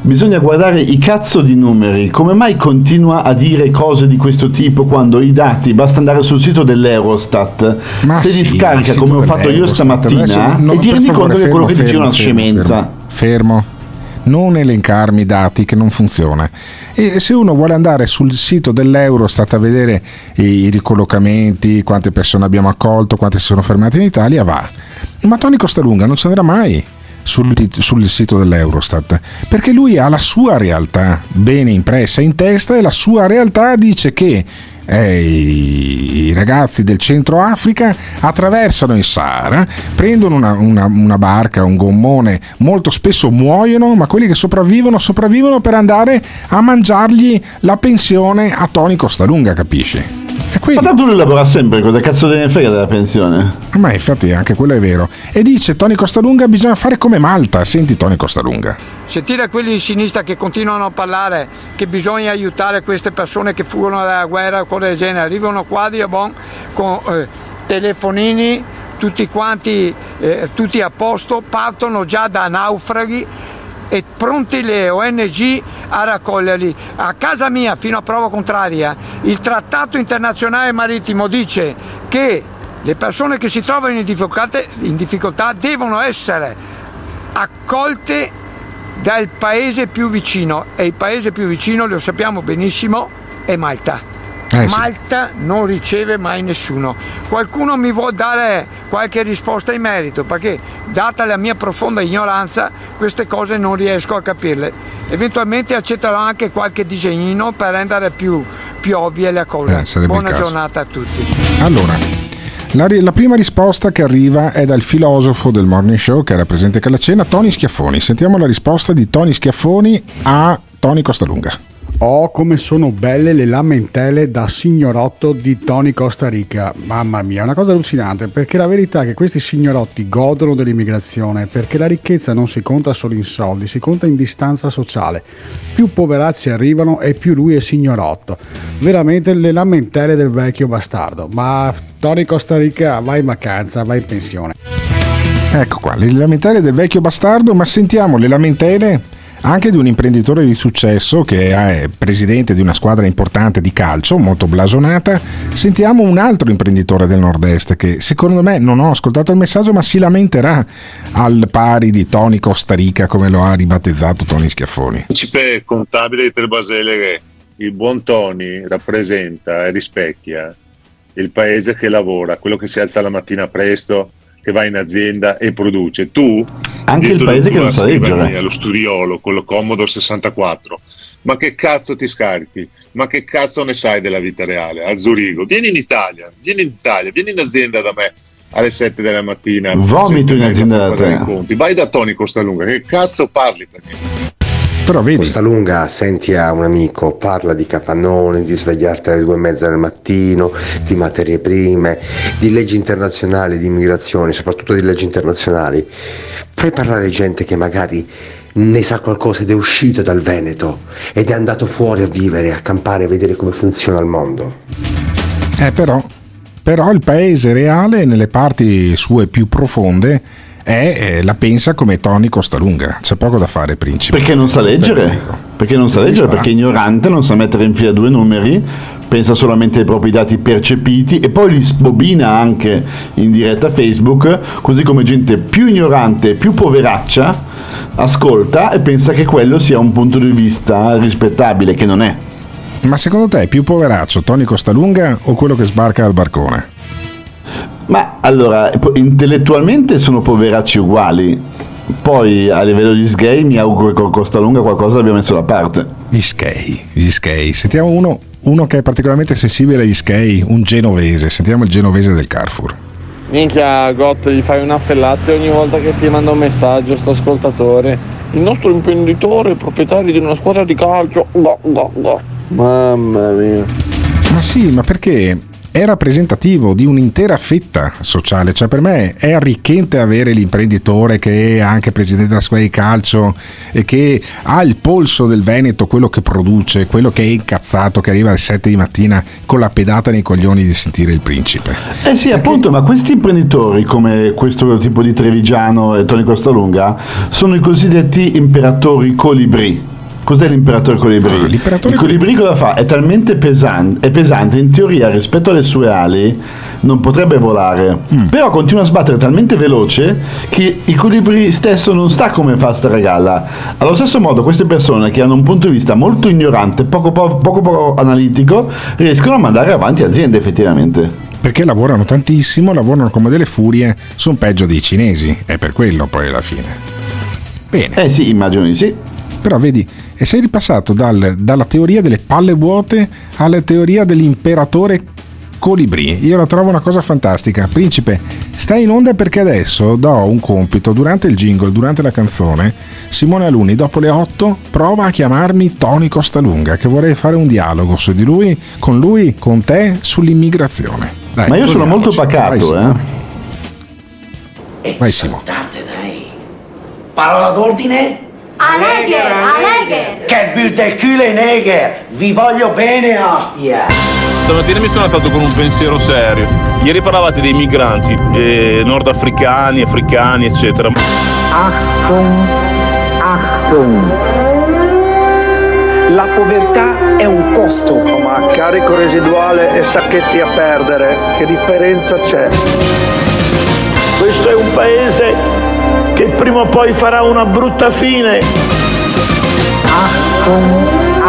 Bisogna guardare i cazzo di numeri. Come mai continua a dire cose di questo tipo quando i dati, basta andare sul sito dell'Eurostat, ma se sì, li scarica come ho fatto io stamattina, no, e ti rendi conto che quello che dice è una scemenza. Fermo. Non elencarmi dati che non funziona. E se uno vuole andare sul sito dell'Eurostat a vedere i ricollocamenti, quante persone abbiamo accolto, quante si sono fermate in Italia, va. Ma Tony Costalunga non ci andrà mai sul sito dell'Eurostat, perché lui ha la sua realtà bene impressa in testa, e la sua realtà dice che i ragazzi del Centro Africa attraversano il Sahara, prendono una barca, un gommone, molto spesso muoiono, ma quelli che sopravvivono per andare a mangiargli la pensione a Tony Costalunga, capisci? Ma tanto lui lavora sempre, cosa cazzo te ne frega della pensione? Ma infatti anche quello è vero. E dice Tony Costalunga bisogna fare come Malta. Senti Tony Costalunga, sentire quelli di sinistra che continuano a parlare che bisogna aiutare queste persone che fuggono dalla guerra o cose del genere, arrivano qua di Abon con telefonini tutti quanti, tutti a posto, partono già da naufraghi e pronti le ONG a raccoglierli. A casa mia, fino a prova contraria, il trattato internazionale marittimo dice che le persone che si trovano in difficoltà devono essere accolte dal paese più vicino, e il paese più vicino, lo sappiamo benissimo, è Malta. Malta non riceve mai nessuno. Qualcuno mi vuol dare qualche risposta in merito, perché data la mia profonda ignoranza queste cose non riesco a capirle. Eventualmente accetterò anche qualche disegnino per rendere più ovvie le cose. Buona giornata a tutti. Allora, la prima risposta che arriva è dal filosofo del Morning Show che era presente alla cena, Tony Schiaffoni. Sentiamo la risposta di Tony Schiaffoni a Tony Costalunga. Oh, come sono belle le lamentele da signorotto di Tony Costa Rica. Mamma mia, è una cosa allucinante, perché la verità è che questi signorotti godono dell'immigrazione, perché la ricchezza non si conta solo in soldi, si conta in distanza sociale. Più poveracci arrivano e più lui è signorotto. Veramente le lamentele del vecchio bastardo. Ma Tony Costa Rica, vai in vacanza, vai in pensione. Ecco qua, le lamentele del vecchio bastardo, ma sentiamo le lamentele anche di un imprenditore di successo che è presidente di una squadra importante di calcio, molto blasonata. Sentiamo un altro imprenditore del nord-est che secondo me, non ho ascoltato il messaggio, ma si lamenterà al pari di Tony Costa Rica, come lo ha ribattezzato Tony Schiaffoni. Il principe contabile di Trebasele che il buon Tony rappresenta e rispecchia il paese che lavora, quello che si alza la mattina presto, che va in azienda e produce. Tu anche il paese che non sa leggere, lo studiolo con lo Commodore 64, ma che cazzo ti scarichi, ma che cazzo ne sai della vita reale a Zurigo? Vieni in Italia, vieni in azienda da me alle 7 della mattina, vomito in azienda da te, vai da Tony Costalunga, che cazzo parli per me? Però vedi, Costalunga, senti a un amico, parla di capannone, di svegliarti alle 2:30 del mattino, di materie prime, di leggi internazionali, di immigrazione, soprattutto di leggi internazionali. Fai parlare gente che magari ne sa qualcosa ed è uscito dal Veneto ed è andato fuori a vivere, a campare, a vedere come funziona il mondo. Però il paese reale, nelle parti sue più profonde, la pensa come Tony Costalunga. C'è poco da fare, principe. Perché non sa leggere? Perché è ignorante, non sa mettere in fila due numeri, pensa solamente ai propri dati percepiti e poi li sbobina anche in diretta Facebook, così come gente più ignorante, più poveraccia, ascolta e pensa che quello sia un punto di vista rispettabile, che non è. Ma secondo te è più poveraccio Tony Costalunga o quello che sbarca al barcone? Ma allora, intellettualmente sono poveracci uguali. Poi a livello di sgay mi auguro che con Costalunga qualcosa l'abbiamo messo da parte. Gli sgay. Sentiamo uno che è particolarmente sensibile agli sgay, un genovese. Sentiamo il genovese del Carrefour. Minchia Gott, gli fai una fellazia ogni volta che ti manda un messaggio sto ascoltatore. Il nostro imprenditore è proprietario di una squadra di calcio. Mamma mia. Ma sì, ma perché è rappresentativo di un'intera fetta sociale, cioè per me è arricchente avere l'imprenditore che è anche presidente della squadra di calcio e che ha il polso del Veneto, quello che produce, quello che è incazzato, che arriva alle 7 di mattina con la pedata nei coglioni di sentire il principe. Eh sì, perché appunto, ma questi imprenditori come questo tipo di Trevigiano e Tony Costalunga sono i cosiddetti imperatori colibrì. Cos'è l'imperatore colibrì? L'imperatore il colibrì cosa fa? È talmente pesante, in teoria rispetto alle sue ali non potrebbe volare, però continua a sbattere talmente veloce che il colibrì stesso non sta come fa a stare a galla. Allo stesso modo queste persone che hanno un punto di vista molto ignorante, poco analitico, riescono a mandare avanti aziende effettivamente. Perché lavorano tantissimo, lavorano come delle furie, sono peggio dei cinesi, è per quello poi alla fine. Bene. Eh sì, immagino di sì. Però vedi, e sei ripassato dalla teoria delle palle vuote alla teoria dell'imperatore colibrì. Io la trovo una cosa fantastica. Principe, stai in onda perché adesso do un compito durante il jingle, durante la canzone. Simone Alunni, dopo le 8, prova a chiamarmi Tony Costalunga, che vorrei fare un dialogo su di lui, con te, sull'immigrazione. Dai, ma io sono molto pacato, Vai Simone. Dai. Parola d'ordine? Alleghe! Che butecule neghe! Vi voglio bene, ostia! Stamattina mi sono alzato con un pensiero serio. Ieri parlavate dei migranti, nordafricani, africani, eccetera. Achtung! La povertà è un costo. Ma carico residuale e sacchetti a perdere, che differenza c'è? Questo è un paese che prima o poi farà una brutta fine.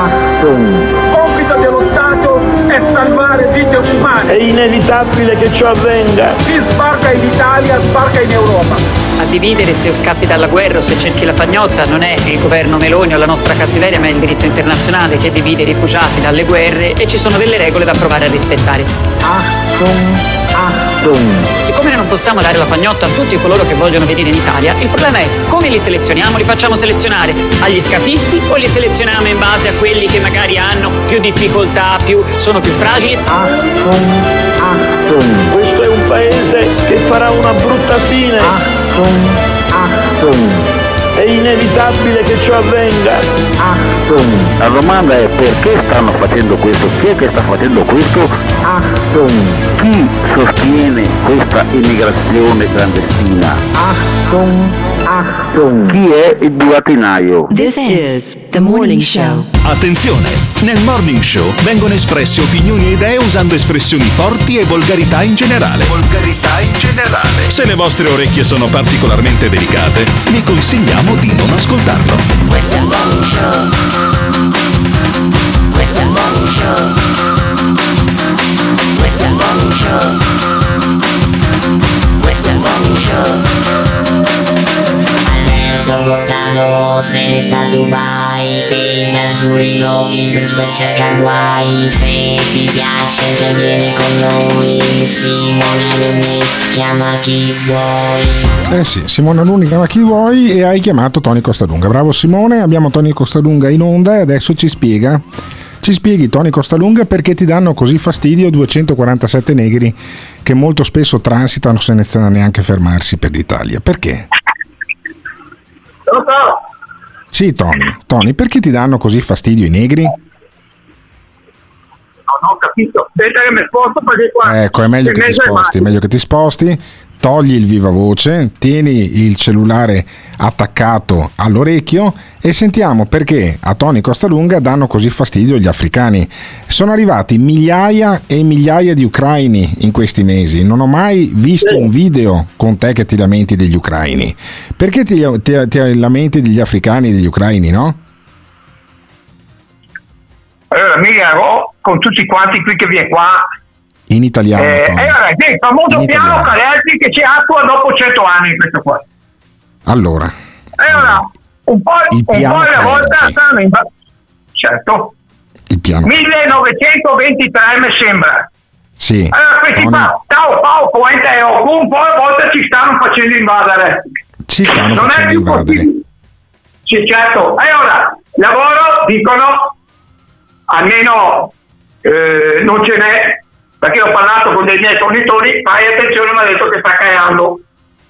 Achtung. Compito dello Stato è salvare vite umane. È inevitabile che ciò avvenga. Chi sbarca in Italia sbarca in Europa. A dividere se scappi dalla guerra o se cerchi la pagnotta non è il governo Meloni o la nostra cattiveria, ma è il diritto internazionale che divide i rifugiati dalle guerre e ci sono delle regole da provare a rispettare. Achtung. Siccome non possiamo dare la pagnotta a tutti coloro che vogliono venire in Italia, il problema è come li selezioniamo, li facciamo selezionare agli scafisti o li selezioniamo in base a quelli che magari hanno più difficoltà, sono più fragili. Achtung. Questo è un paese che farà una brutta fine. Achtung. È inevitabile che ciò avvenga. Achtung. La domanda è perché stanno facendo questo? Chi è che sta facendo questo? Achtung. Chi sostiene questa immigrazione clandestina? Achtung. Achtung. Chi è il burattinaio? This is the morning show. Attenzione! Nel morning show vengono espresse opinioni e idee usando espressioni forti e volgarità in generale. Se le vostre orecchie sono particolarmente delicate, vi consigliamo di non ascoltarlo. Questo è il morning show. Alberto Gottardo se ne sta a Dubai e da Zurigo il principe cerca guai. Se ti piace che vieni con noi, Simone Alunni chiama chi vuoi. Sì, Simone Alunni chiama chi vuoi e hai chiamato Tony Costalunga. Bravo Simone, abbiamo Tony Costalunga in onda e adesso ci spieghi Tony Costalunga perché ti danno così fastidio 247 negri che molto spesso transitano senza neanche fermarsi per l'Italia. Perché? Sì, Tony, perché ti danno così fastidio i negri? Non ho capito. Aspetta che mi sposto perché qua. Ecco, è meglio che ti sposti, togli il viva voce, tieni il cellulare attaccato all'orecchio e sentiamo perché a Tony Costalunga danno così fastidio gli africani. Sono arrivati migliaia e migliaia di ucraini in questi mesi. Non ho mai visto un video con te che ti lamenti degli ucraini. Perché ti lamenti degli africani e degli ucraini, no? allora Milano con tutti quanti qui che viene qua in italiano, allora, il famoso piano Calergi che ci attua dopo 100 anni questo qua, allora un po' alla volta stanno in certo il piano 1923 mi sembra, sì, allora questi un po' alla volta ci stanno facendo invadere, sì, certo. Allora lavoro dicono almeno non ce n'è, perché ho parlato con dei miei fornitori, fai attenzione, mi ha detto che sta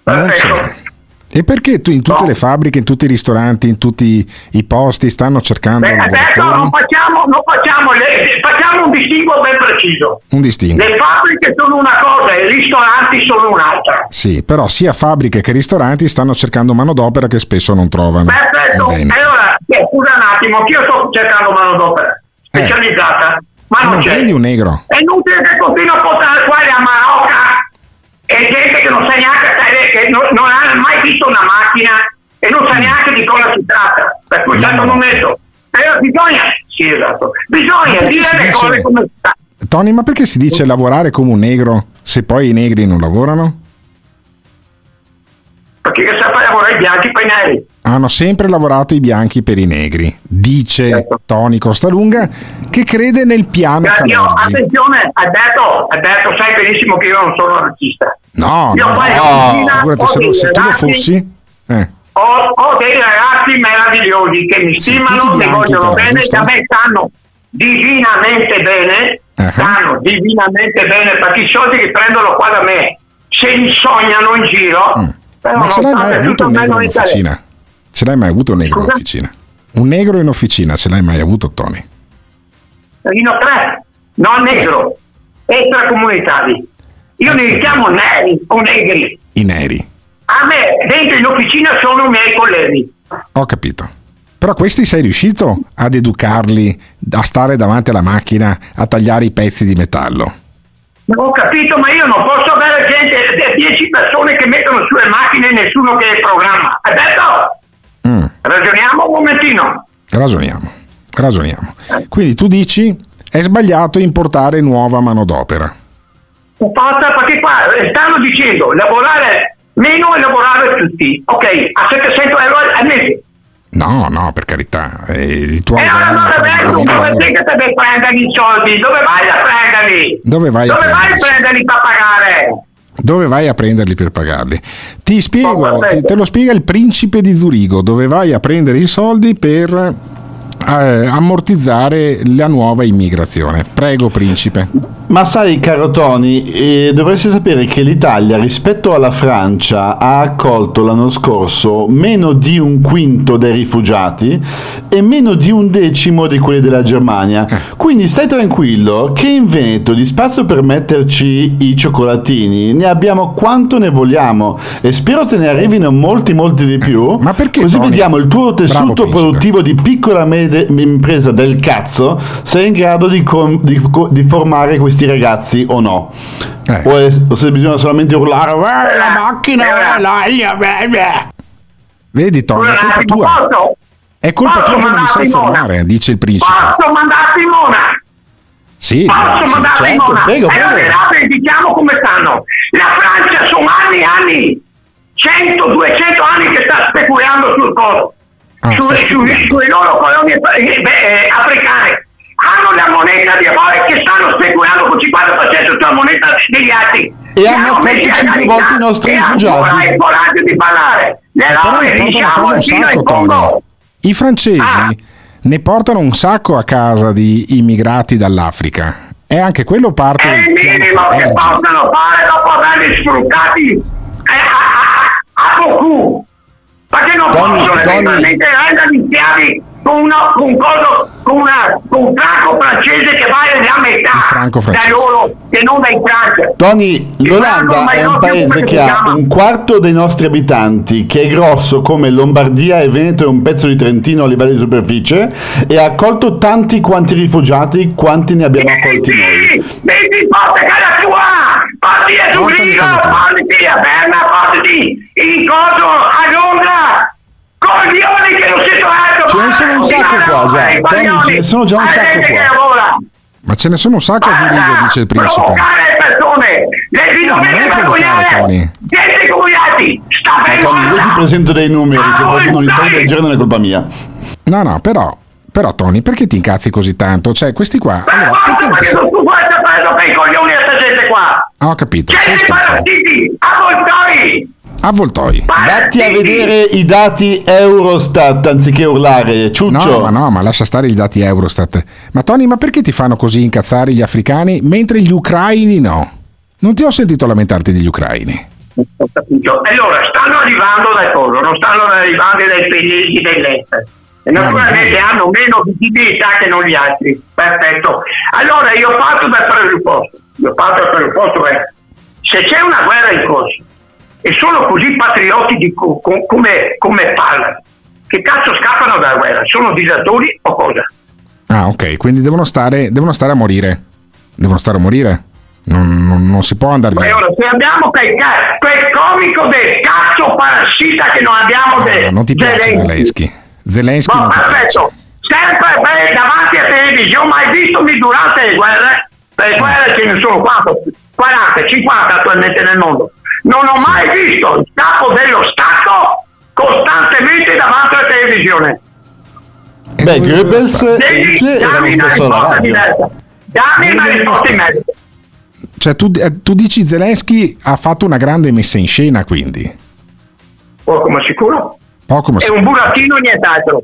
caiando. E perché tu in tutte le fabbriche, in tutti i ristoranti, in tutti i posti stanno cercando? Beh, adesso facciamo un distinguo ben preciso. Un distinguo. Le fabbriche sono una cosa e i ristoranti sono un'altra. Sì, però sia fabbriche che ristoranti stanno cercando manodopera che spesso non trovano. Perfetto. Allora, scusa un attimo, che io sto cercando manodopera specializzata, ma non c'è. Prendi un negro. È inutile che continui a portare qua la Marocca e gente che non sa neanche, che non ha mai visto una macchina e non sa neanche di cosa si tratta, per cui tanto non metto. Allora bisogna, sì, esatto, bisogna dire le cose come sta. Tony, ma perché si dice lavorare come un negro se poi i negri non lavorano? Perché che sa fare lavorare i bianchi per i neri? Hanno sempre lavorato i bianchi per i negri, dice Tony Costalunga, che crede nel piano Calergi. Attenzione, ha detto sai benissimo che io non sono anarchista. Figurati se tu lo fossi. Ho dei ragazzi meravigliosi che mi stimano, mi vogliono bene, che a me stanno divinamente bene, perché i soldi che prendono qua da me se li sognano in giro. Ma ce l'hai mai avuto un negro in officina? Ce l'hai mai avuto un negro in officina? Un negro in officina ce l'hai mai avuto, Tony? Io tre, non negro, extracomunitari. Io li chiamo neri o negri. I neri. A me dentro in officina sono i miei colleghi. Ho capito. Però questi sei riuscito ad educarli a stare davanti alla macchina a tagliare i pezzi di metallo? Ho capito, ma io non posso avere gente, 10 persone che mettono sulle macchine e nessuno che programma. Adesso ragioniamo un momentino. Ragioniamo. Quindi tu dici è sbagliato importare nuova manodopera. Perché qua stanno dicendo lavorare meno e lavorare tutti, ok, a 700 euro al mese. No, per carità, il tuo dove prenderli i soldi? Dove vai a prenderli per pagare? Dove vai a prenderli per pagarli? Ti spiego, te lo spiega il principe di Zurigo, dove vai a prendere i soldi per ammortizzare la nuova immigrazione. Prego, principe. Ma sai, caro Tony, dovresti sapere che l'Italia rispetto alla Francia ha accolto l'anno scorso meno di un quinto dei rifugiati e meno di un decimo di quelli della Germania, quindi stai tranquillo che in Veneto di spazio per metterci i cioccolatini ne abbiamo quanto ne vogliamo e spero te ne arrivino molti di più. Ma perché, così, Tony? Vediamo il tuo tessuto produttivo di piccola impresa del cazzo, sei in grado di formare questi ragazzi o no? O se bisogna solamente urlare la macchina vedi, Tony, è colpa tua. È colpa tua che non li sai formare, dice il principe. Posso mandarti in Mona? Sì, prego. Diciamo come stanno la Francia, sono anni 100-200 anni che sta speculando sul coso. Sulle loro colonie africane hanno la moneta di amore che stanno speculando con 50% sulla moneta degli altri e hanno accolto 5 volte i nostri rifugiati. Non hai coraggio di parlare, però ne portano a casa un sacco, Tony. I francesi ne portano un sacco a casa di immigrati dall'Africa e anche quello parte è il minimo che possono fare dopo averli sfruttati a poco. Perché non possono eventualmente rendere gli schiavi con un franco francese che vale la metà da loro che non dai Francia. Tony, l'Olanda è un paese che ha un quarto dei nostri abitanti, che è grosso come Lombardia e Veneto e un pezzo di Trentino a livello di superficie, e ha accolto tanti quanti rifugiati quanti ne abbiamo accolti noi. Vedi, porta casa tua, parti a Zurigo, parti a Berna, parti in coso a Londra, coglioni che non si sono altro Ce ne sono un sacco qua già, Tony, ce ne sono già un sacco qua. Ma ce ne sono un sacco a Zurigo, dice il principe. No, non è provocare, Tony. Tony, io ti presento dei numeri, se qualcuno non li sa leggere non è colpa mia. No, no, però Tony, perché ti incazzi così tanto? Cioè, questi qua, allora, perché non ti sono preso per i coglioni a sta gente qua? Ho capito, sei stufo. Avvoltoi. Vatti a vedere i dati Eurostat anziché urlare, ciuccio. No, ma lascia stare i dati Eurostat. Ma Tony, ma perché ti fanno così incazzare gli africani mentre gli ucraini no? Non ti ho sentito lamentarti degli ucraini. Ho capito. Allora, stanno arrivando dal Polo, non stanno arrivando dai paesi dell'est. E naturalmente hanno meno visibilità che non gli altri. Perfetto. Allora, io parto dal presupposto. Se c'è una guerra in corso, e sono così patrioti come parlano, che cazzo scappano dalla guerra? Sono disatori o cosa? Ah, ok, quindi devono stare a morire. Non si può andare via. Allora, se abbiamo quel comico del cazzo parassita che non abbiamo non ti piace Zelensky no, non ti piace. Sempre davanti a televisione, ma hai visto durante le guerre? Le guerre ce ne sono 40, 50 attualmente nel mondo. Non ho mai visto il capo dello Stato costantemente davanti alla televisione. Beh, Goebbels dammi una risposta diversa. Dammi una risposta in merito. Cioè tu dici Zelensky ha fatto una grande messa in scena, quindi? Poco ma sicuro. È un burattino nient'altro.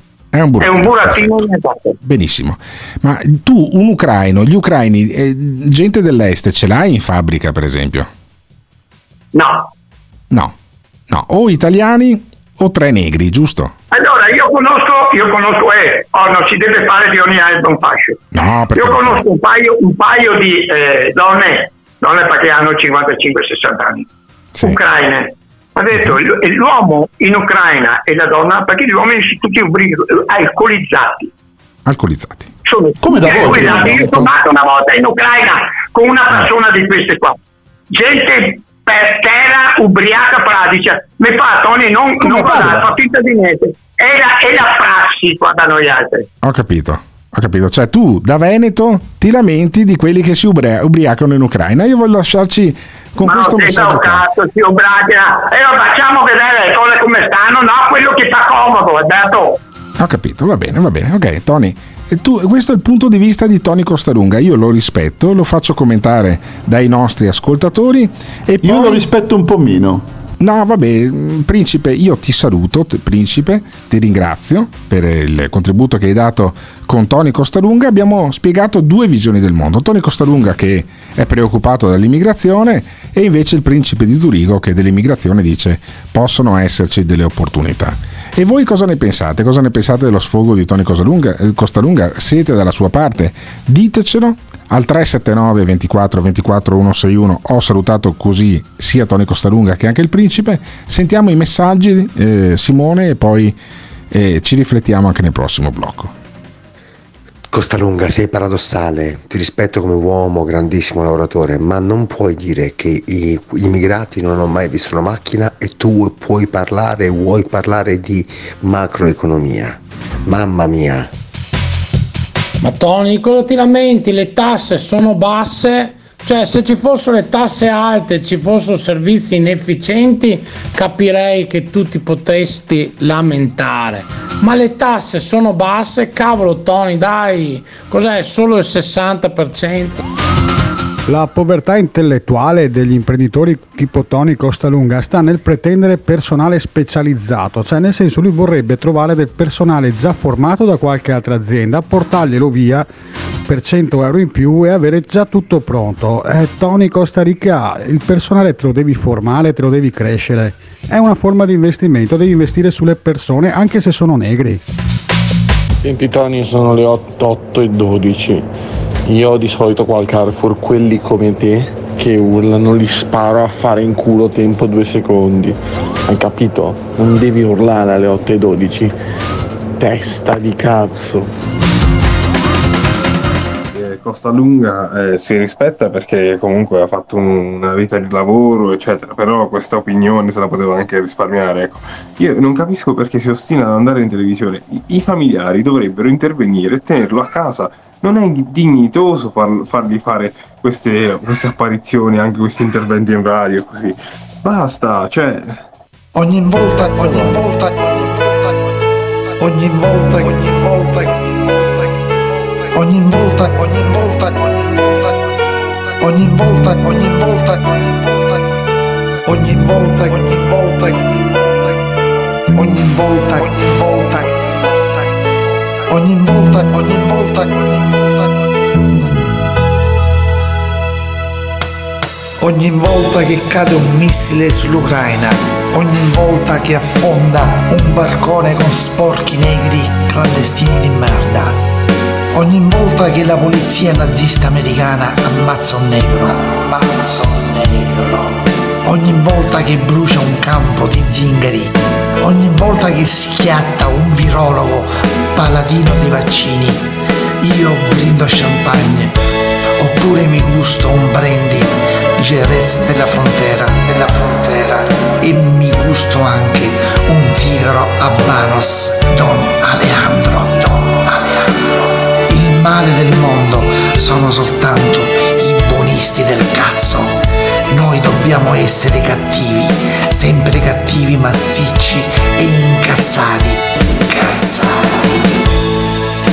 Benissimo. Ma tu un ucraino, gli ucraini, gente dell'est, ce l'hai in fabbrica, per esempio? No. O italiani o tre negri, giusto? Allora, io conosco, non si deve fare di ogni altro un fascio. No, perché io conosco un paio di donne perché hanno 55-60 anni, sì. Ucraine. Ha detto l'uomo in Ucraina e la donna, perché gli uomini sono tutti alcolizzati. Alcolizzati. Sono come da voi. Io sono andato una volta in Ucraina con una persona di queste qua. Gente per terra ubriaca pradicia. Mi fa Tony non guardare, fa finta di niente. È la prassi qua da noi altri. Ho capito. Cioè tu da Veneto ti lamenti di quelli che si ubriacano in Ucraina. Io voglio lasciarci con questo messaggio. Cazzo, si ubriaca. E lo facciamo vedere le cose come stanno, no? Quello che fa comodo, guardato. Ho capito, va bene. Ok, Tony. E tu, questo è il punto di vista di Tony Costalunga. Io lo rispetto, lo faccio commentare dai nostri ascoltatori. E poi... Io lo rispetto un po' meno. No, vabbè, principe, io ti saluto, principe, ti ringrazio per il contributo che hai dato con Tony Costalunga. Abbiamo spiegato due visioni del mondo. Tony Costalunga che è preoccupato dall'immigrazione e invece il principe di Zurigo che dell'immigrazione dice possono esserci delle opportunità. E voi cosa ne pensate? Cosa ne pensate dello sfogo di Tony Costalunga? Siete dalla sua parte? Ditecelo al 379 24 24 161. Ho salutato così sia Tony Costalunga che anche il principe. Sentiamo i messaggi, Simone, e poi ci riflettiamo anche nel prossimo blocco. Costalunga, sei paradossale, ti rispetto come uomo, grandissimo lavoratore, ma non puoi dire che gli immigrati non hanno mai visto una macchina e tu vuoi parlare di macroeconomia. Mamma mia! Ma Tony, cosa ti lamenti? Le tasse sono basse. Cioè, se ci fossero le tasse alte, ci fossero servizi inefficienti, capirei che tu ti potresti lamentare. Ma le tasse sono basse, cavolo Tony, dai, cos'è? Solo il 60%. La povertà intellettuale degli imprenditori tipo Tony Costalunga sta nel pretendere personale specializzato, cioè nel senso lui vorrebbe trovare del personale già formato da qualche altra azienda, portarglielo via per 100 euro in più e avere già tutto pronto. Tony Costa Rica, il personale te lo devi formare, te lo devi crescere, è una forma di investimento, devi investire sulle persone anche se sono negri. Senti Tony, sono le 8:12. Io di solito qua al Carrefour quelli come te che urlano li sparo a fare in culo tempo 2 secondi. Hai capito? Non devi urlare alle 8:12. Testa di cazzo. Costalunga si rispetta perché comunque ha fatto una vita di lavoro eccetera, però questa opinione se la poteva anche risparmiare, ecco. Io non capisco perché si ostina ad andare in televisione. I familiari dovrebbero intervenire e tenerlo a casa. Non è dignitoso fargli fare queste apparizioni, anche questi interventi in radio così. Basta, cioè ogni volta che cade un missile sull'Ucraina, ogni volta che affonda un barcone con sporchi negri clandestini di merda, ogni volta che la polizia nazista americana ammazza un negro, ogni volta che brucia un campo di zingari, ogni volta che schiatta un virologo paladino dei vaccini, io brindo champagne oppure mi gusto un brandy della frontiera e mi gusto anche un sigaro a Banos Don Alejandro. Il male del mondo sono soltanto i buonisti del cazzo. Noi dobbiamo essere cattivi, sempre cattivi, massicci e incazzati.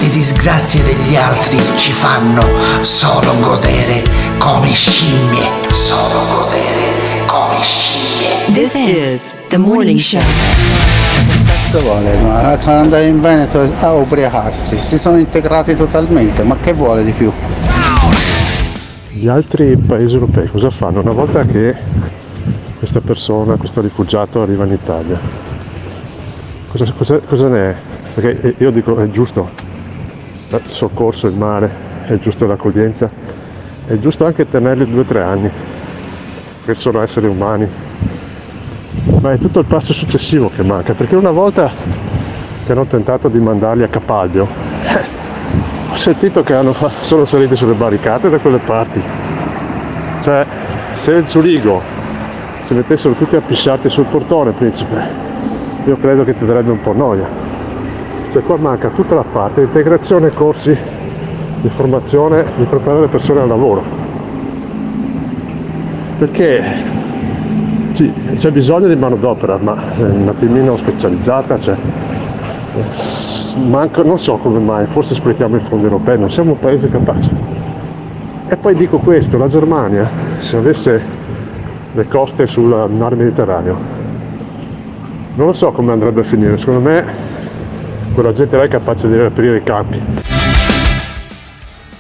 Le disgrazie degli altri ci fanno solo godere come scimmie. This is the morning show. Cazzo vuole? Ma sono andati in Veneto a ubriacarsi, si sono integrati totalmente, ma che vuole di più? Gli altri paesi europei cosa fanno? Una volta che questa persona, questo rifugiato arriva in Italia, cosa ne è? Perché io dico è giusto il soccorso, il mare, è giusto l'accoglienza, è giusto anche tenerli 2 o 3 anni per solo essere umani, ma è tutto il passo successivo che manca, perché una volta che hanno tentato di mandarli a Capalbio ho sentito che hanno solo saliti sulle barricate da quelle parti. Cioè, se il Zurigo si mettessero tutti a pisciarti sul portone, principe, io credo che ti darebbe un po' noia. Cioè qua manca tutta la parte di integrazione, corsi di formazione, di preparare le persone al lavoro, perché sì, c'è bisogno di manodopera, ma un attimino specializzata, cioè, manca, non so come mai, forse sprechiamo i fondi europei, non siamo un paese capace. E poi dico questo, la Germania, se avesse le coste sul Mar Mediterraneo, non lo so come andrebbe a finire, secondo me quella gente là è capace di riaprire i campi.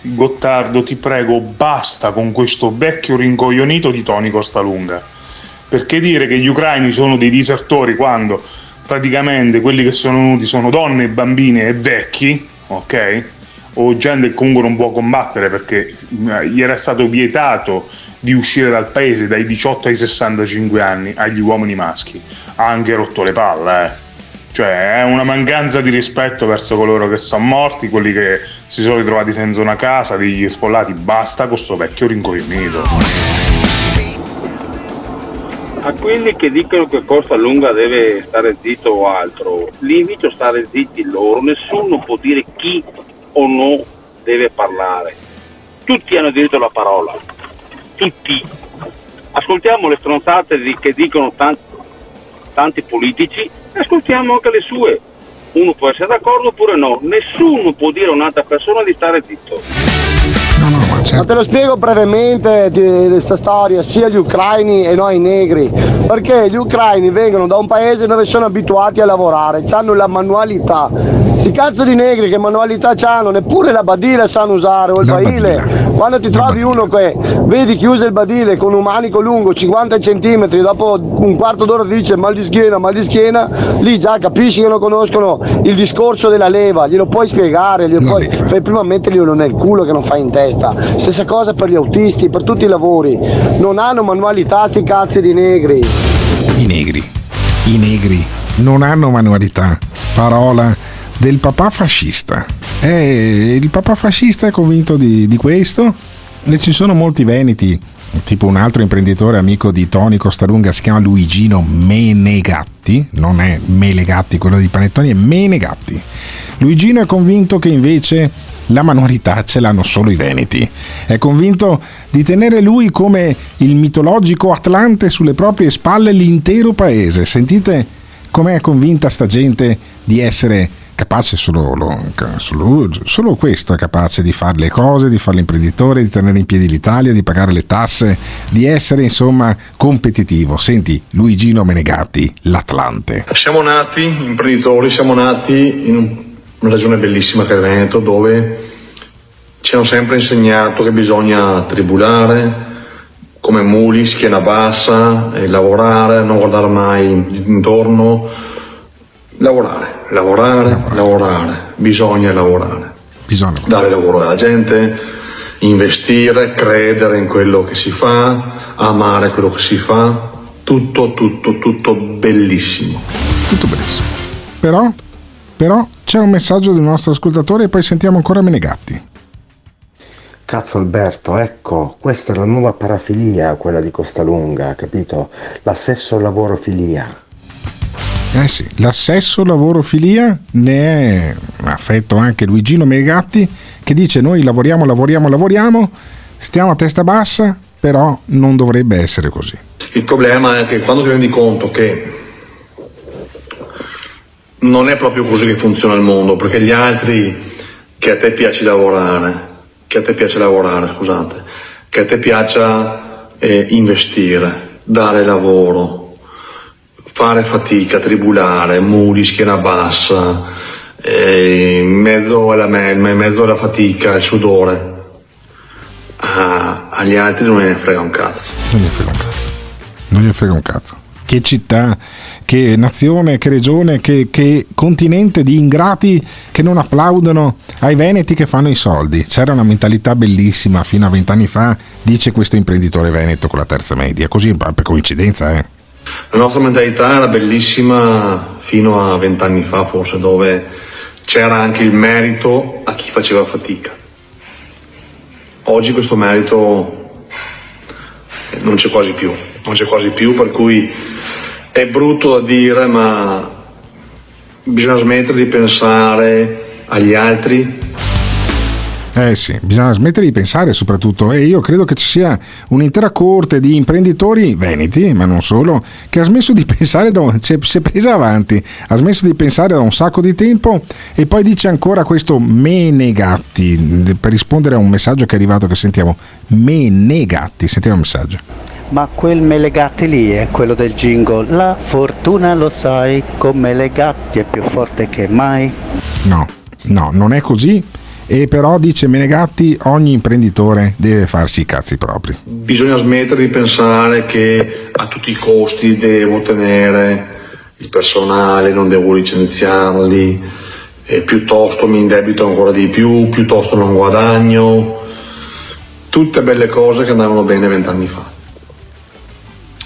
Gottardo, ti prego, basta con questo vecchio rincoglionito di Tony Costalunga, perché dire che gli ucraini sono dei disertori quando praticamente quelli che sono venuti sono donne, bambine e vecchi, ok? O gente che comunque non può combattere perché gli era stato vietato di uscire dal paese dai 18 ai 65 anni agli uomini maschi. Ha anche rotto le palle, Cioè è una mancanza di rispetto verso coloro che sono morti, quelli che si sono ritrovati senza una casa, degli sfollati. Basta con sto vecchio rincoglionito. A quelli che dicono che Costalunga deve stare zitto o altro, li invito a stare zitti loro. Nessuno può dire chi o no deve parlare. Tutti hanno diritto alla parola, tutti. Ascoltiamo le stronzate che dicono tanti politici, ascoltiamo anche le sue. Uno può essere d'accordo oppure no. Nessuno può dire a un'altra persona di stare zitto. Ma te lo spiego brevemente di questa storia, sia gli ucraini e noi negri, perché gli ucraini vengono da un paese dove sono abituati a lavorare, hanno la manualità. Sti cazzo di negri che manualità c'hanno, neppure la badile sanno usare, o il baile. Quando ti trovi uno che vedi chiuso il badile con un manico lungo 50 cm, dopo un quarto d'ora dice mal di schiena, lì già capisci che non conoscono il discorso della leva, glielo puoi spiegare, fai prima metterglielo nel culo che non fai in testa. Stessa cosa per gli autisti, per tutti i lavori, non hanno manualità sti cazzi di negri. I negri non hanno manualità, parola del papà fascista. Il papà fascista è convinto di questo, e ci sono molti veneti, tipo un altro imprenditore amico di Tony Costalunga, si chiama Luigino Menegatti, non è Melegatti quello di panettoni, è Menegatti. Luigino è convinto che invece la manualità ce l'hanno solo i veneti, è convinto di tenere lui come il mitologico Atlante sulle proprie spalle l'intero paese. Sentite com'è convinta sta gente di essere capace, solo questo è capace di fare le cose, di fare l'imprenditore, di tenere in piedi l'Italia, di pagare le tasse, di essere insomma competitivo. Senti Luigino Menegatti, l'Atlante. Siamo nati imprenditori, siamo nati in una regione bellissima che è il Veneto, dove ci hanno sempre insegnato che bisogna tribulare come muli, schiena bassa, lavorare, non guardare mai intorno, lavorare, bisogna lavorare, dare lavoro alla gente, investire, credere in quello che si fa, amare quello che si fa, tutto bellissimo. Tutto bellissimo. Però c'è un messaggio del nostro ascoltatore e poi sentiamo ancora Menegatti. Cazzo Alberto, ecco, questa è la nuova parafilia, quella di Costalunga, capito? La sesso-lavoro-filia. Eh sì, la sesso-lavoro-filia ne è affetto anche Luigino Menegatti, che dice: noi lavoriamo, stiamo a testa bassa, però non dovrebbe essere così. Il problema è che quando ti rendi conto che non è proprio così che funziona il mondo, perché gli altri, che a te piace lavorare, che a te piaccia investire, dare lavoro, fare fatica, tribulare, muri, schiena bassa, in mezzo alla fatica, il sudore, agli altri non ne frega un cazzo. Che città, che nazione, che regione, che continente di ingrati che non applaudono ai veneti che fanno i soldi. C'era una mentalità bellissima fino a 20 anni fa, dice questo imprenditore veneto con la terza media, così per coincidenza. La nostra mentalità era bellissima fino a 20 anni fa forse, dove c'era anche il merito a chi faceva fatica. Oggi questo merito non c'è quasi più, per cui è brutto da dire, ma bisogna smettere di pensare agli altri. Eh sì, bisogna smettere di pensare soprattutto, e io credo che ci sia un'intera corte di imprenditori veneti, ma non solo, che ha smesso di pensare, si è presa avanti, ha smesso di pensare da un sacco di tempo. E poi dice ancora questo Menegatti, per rispondere a un messaggio che è arrivato, che sentiamo. Menegatti, sentiamo il messaggio. Ma quel Menegatti lì è quello del jingle. La fortuna, lo sai, con Menegatti è più forte che mai. No, non è così. E però, dice Menegatti, ogni imprenditore deve farsi i cazzi propri. Bisogna smettere di pensare che a tutti i costi devo tenere il personale, non devo licenziarli, e piuttosto mi indebito ancora di più, piuttosto non guadagno. Tutte belle cose che andavano bene 20 anni fa.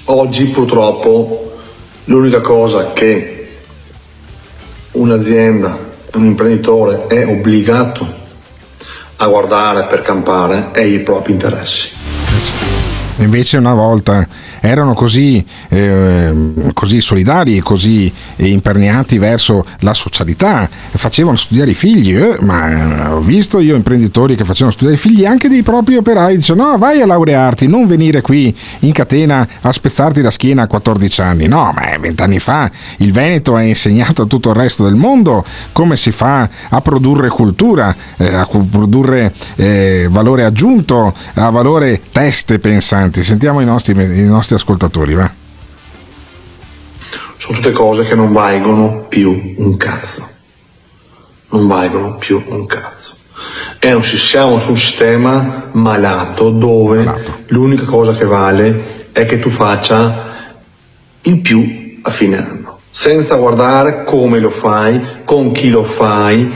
Oggi purtroppo l'unica cosa che un'azienda, un imprenditore è obbligato a guardare per campare è i propri interessi. Invece una volta erano così solidari, così imperniati verso la socialità, facevano studiare i figli, ma ho visto io imprenditori che facevano studiare i figli anche dei propri operai, dice: no, vai a laurearti, non venire qui in catena a spezzarti la schiena a 14 anni, no, ma 20 anni fa il Veneto ha insegnato a tutto il resto del mondo come si fa a produrre cultura, a produrre valore aggiunto, a valore teste pensanti. Sentiamo i nostri ascoltatori, va? Sono tutte cose che non valgono più un cazzo. Siamo su un sistema malato dove l'unica cosa che vale è che tu faccia il più a fine anno, senza guardare come lo fai, con chi lo fai,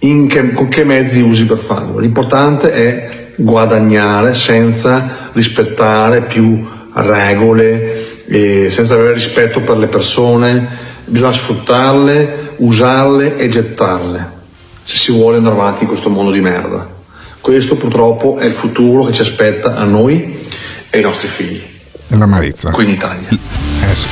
con che mezzi usi per farlo. L'importante è guadagnare senza rispettare più regole, senza avere rispetto per le persone. Bisogna sfruttarle, usarle e gettarle. se si vuole andare avanti in questo mondo di merda. Questo purtroppo è il futuro che ci aspetta a noi e ai nostri figli. L'amarezza. Qui in Italia. Sì.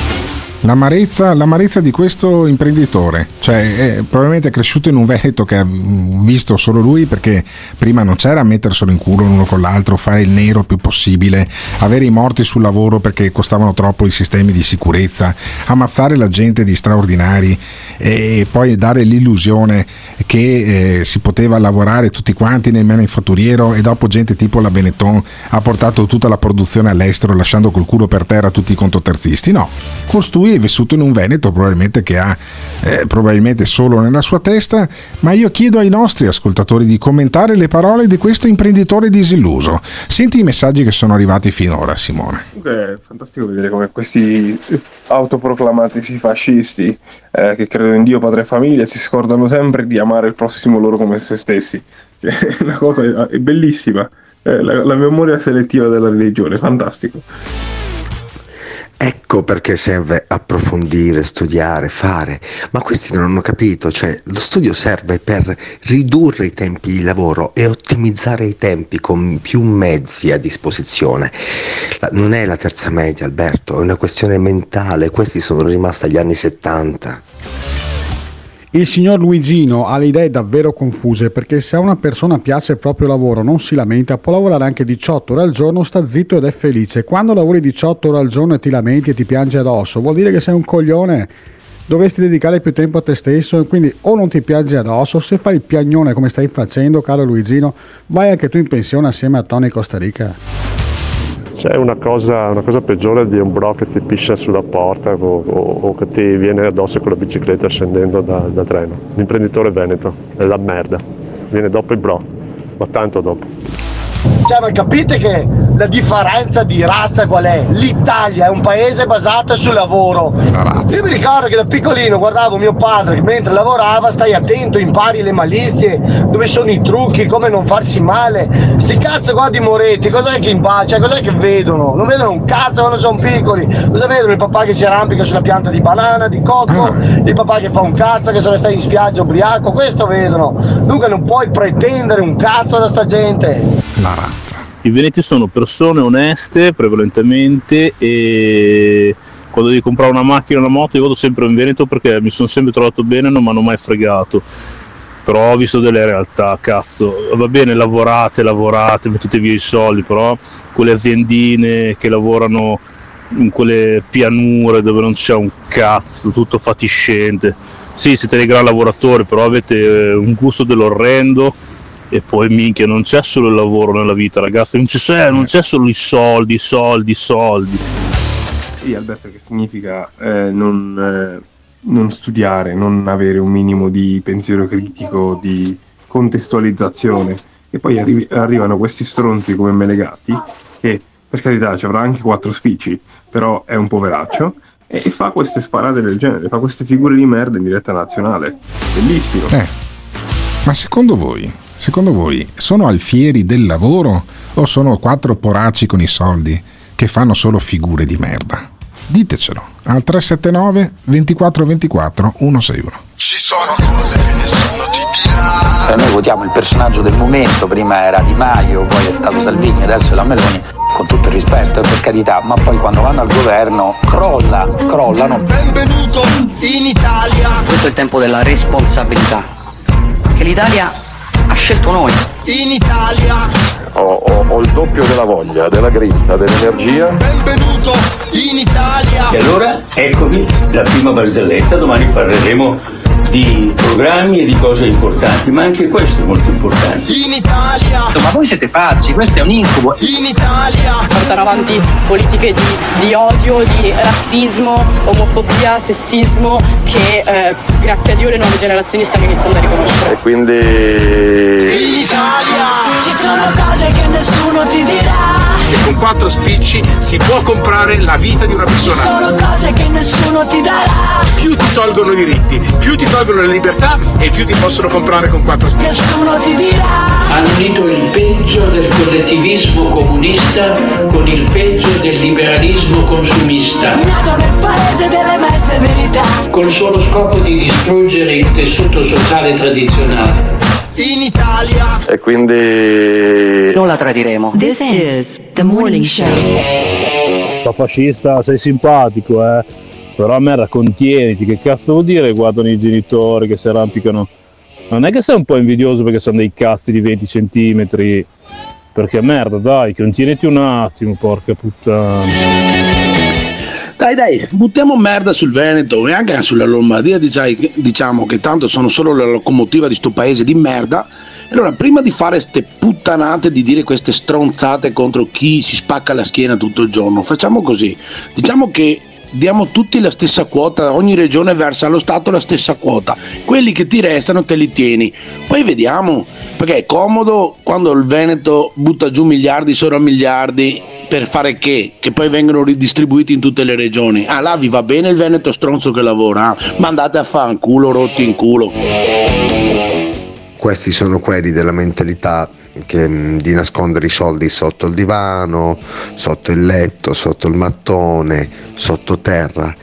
L'amarezza di questo imprenditore, cioè probabilmente è cresciuto in un Veneto che ha visto solo lui, perché prima non c'era metterselo in culo l'uno con l'altro, fare il nero più possibile, avere i morti sul lavoro perché costavano troppo i sistemi di sicurezza, ammazzare la gente di straordinari e poi dare l'illusione che si poteva lavorare tutti quanti nel manifatturiero, e dopo gente tipo la Benetton ha portato tutta la produzione all'estero lasciando col culo per terra tutti i contoterzisti. No, costui è vissuto in un Veneto probabilmente che ha probabilmente solo nella sua testa. Ma io chiedo ai nostri ascoltatori di commentare le parole di questo imprenditore disilluso. Senti i messaggi che sono arrivati finora, Simone. È fantastico vedere come questi autoproclamati fascisti che credono in Dio, padre e famiglia, si scordano sempre di amare il prossimo loro come se stessi. La cosa è bellissima, la memoria selettiva della religione, fantastico. Ecco perché serve approfondire, studiare, fare, ma questi non hanno capito, cioè lo studio serve per ridurre i tempi di lavoro e ottimizzare i tempi con più mezzi a disposizione. Non è la terza media, Alberto, è una questione mentale, questi sono rimasti agli anni 70. Il signor Luigino ha le idee davvero confuse, perché se a una persona piace il proprio lavoro, non si lamenta, può lavorare anche 18 ore al giorno, sta zitto ed è felice. Quando lavori 18 ore al giorno e ti lamenti e ti piangi addosso, vuol dire che sei un coglione, dovresti dedicare più tempo a te stesso. Quindi o non ti piangi addosso, se fai il piagnone come stai facendo, caro Luigino, vai anche tu in pensione assieme a Tony Costalunga. C'è una cosa peggiore di un bro che ti piscia sulla porta o che ti viene addosso con la bicicletta scendendo da treno. L'imprenditore veneto è la merda, viene dopo il bro, ma tanto dopo. Cioè, ma capite che la differenza di razza qual è? L'Italia è un paese basato sul lavoro. Io mi ricordo che da piccolino guardavo mio padre che mentre lavorava, stai attento, impari le malizie, dove sono i trucchi, come non farsi male. Sti cazzo qua di Moretti, cos'è che impaccia, cos'è che vedono? Non vedono un cazzo quando sono piccoli. Cosa vedono? Il papà che si arrampica sulla pianta di banana, di cocco, il papà che fa un cazzo, che se ne sta in spiaggia ubriaco, questo vedono. Dunque non puoi pretendere un cazzo da sta gente. La razza. I veneti sono persone oneste prevalentemente, e quando devi comprare una macchina o una moto io vado sempre in Veneto perché mi sono sempre trovato bene, non mi hanno mai fregato. Però ho visto delle realtà, cazzo, va bene, lavorate, mettete via i soldi, però quelle aziendine che lavorano in quelle pianure dove non c'è un cazzo, tutto fatiscente, sì, siete dei gran lavoratori, però avete un gusto dell'orrendo. E poi minchia, non c'è solo il lavoro nella vita, ragazzi, non c'è solo i soldi. Sì, Alberto, che significa non studiare, non avere un minimo di pensiero critico, di contestualizzazione. E poi arrivano questi stronzi come Menegatti, che per carità ci avrà anche 4 spicci, però è un poveraccio, e fa queste sparate del genere, fa queste figure di merda in diretta nazionale. Bellissimo. Ma secondo voi sono alfieri del lavoro o sono 4 poracci con i soldi che fanno solo figure di merda? Ditecelo al 379 24 24 161. Ci sono cose che nessuno ti dirà. Noi votiamo il personaggio del momento, prima era Di Maio, poi è stato Salvini, adesso è la Meloni, con tutto il rispetto e per carità, ma poi quando vanno al governo crollano. Benvenuto in Italia. Questo è il tempo della responsabilità. Che l'Italia ha scelto noi. In Italia ho il doppio della voglia, della grinta, dell'energia. Benvenuto in Italia. E allora eccovi la prima barzelletta. Domani parleremo di programmi e di cose importanti, ma anche questo è molto importante. In Italia. Ma voi siete pazzi, questo è un incubo. In Italia. Portano avanti politiche di odio, di razzismo, omofobia, sessismo, che grazie a Dio le nuove generazioni stanno iniziando a riconoscere. E quindi in Italia ci sono cose che nessuno ti dirà. E con 4 spicci si può comprare la vita di una persona. Ci sono cose che nessuno ti darà. Più ti tolgono i diritti, più ti tolgono le libertà e più ti possono comprare con 4 spicci. Nessuno ti dirà. Hanno unito il peggio del collettivismo comunista con il peggio del liberalismo consumista. Nato nel paese delle mezze verità. Col solo scopo di distruggere il tessuto sociale tradizionale. l'Italia. E quindi non la tradiremo. This is the morning show. Da fascista sei simpatico, però a merda, contieniti, che cazzo vuol dire? Guardano i genitori che si arrampicano. Non è che sei un po' invidioso perché sono dei cazzi di 20 centimetri, perché merda, dai, contieniti un attimo, porca puttana. Dai, buttiamo merda sul Veneto e anche sulla Lombardia, diciamo che tanto sono solo la locomotiva di sto paese di merda. Allora, prima di fare ste puttanate, di dire queste stronzate contro chi si spacca la schiena tutto il giorno, facciamo così, diciamo che diamo tutti la stessa quota, ogni regione versa allo Stato la stessa quota, quelli che ti restano te li tieni, poi vediamo, perché è comodo quando il Veneto butta giù miliardi sopra miliardi per fare che poi vengono ridistribuiti in tutte le regioni. Ah, là vi va bene il Veneto stronzo che lavora, ma andate a fanculo, rotti in culo. Questi sono quelli della mentalità che, di nascondere i soldi sotto il divano, sotto il letto, sotto il mattone, sotto terra,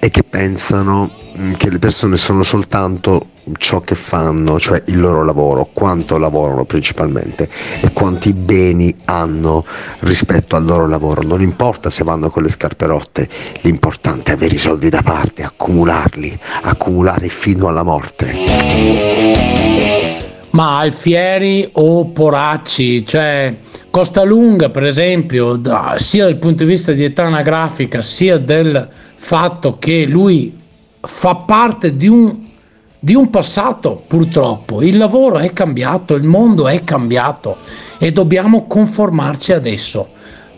e che pensano che le persone sono soltanto ciò che fanno, cioè il loro lavoro, quanto lavorano principalmente e quanti beni hanno rispetto al loro lavoro. Non importa se vanno con le scarpe rotte, l'importante è avere i soldi da parte, accumularli, accumulare fino alla morte. Ma Alfieri o Poracci, cioè Costalunga per esempio, sia dal punto di vista di età anagrafica sia del fatto che lui fa parte di un passato, purtroppo il lavoro è cambiato, il mondo è cambiato e dobbiamo conformarci adesso.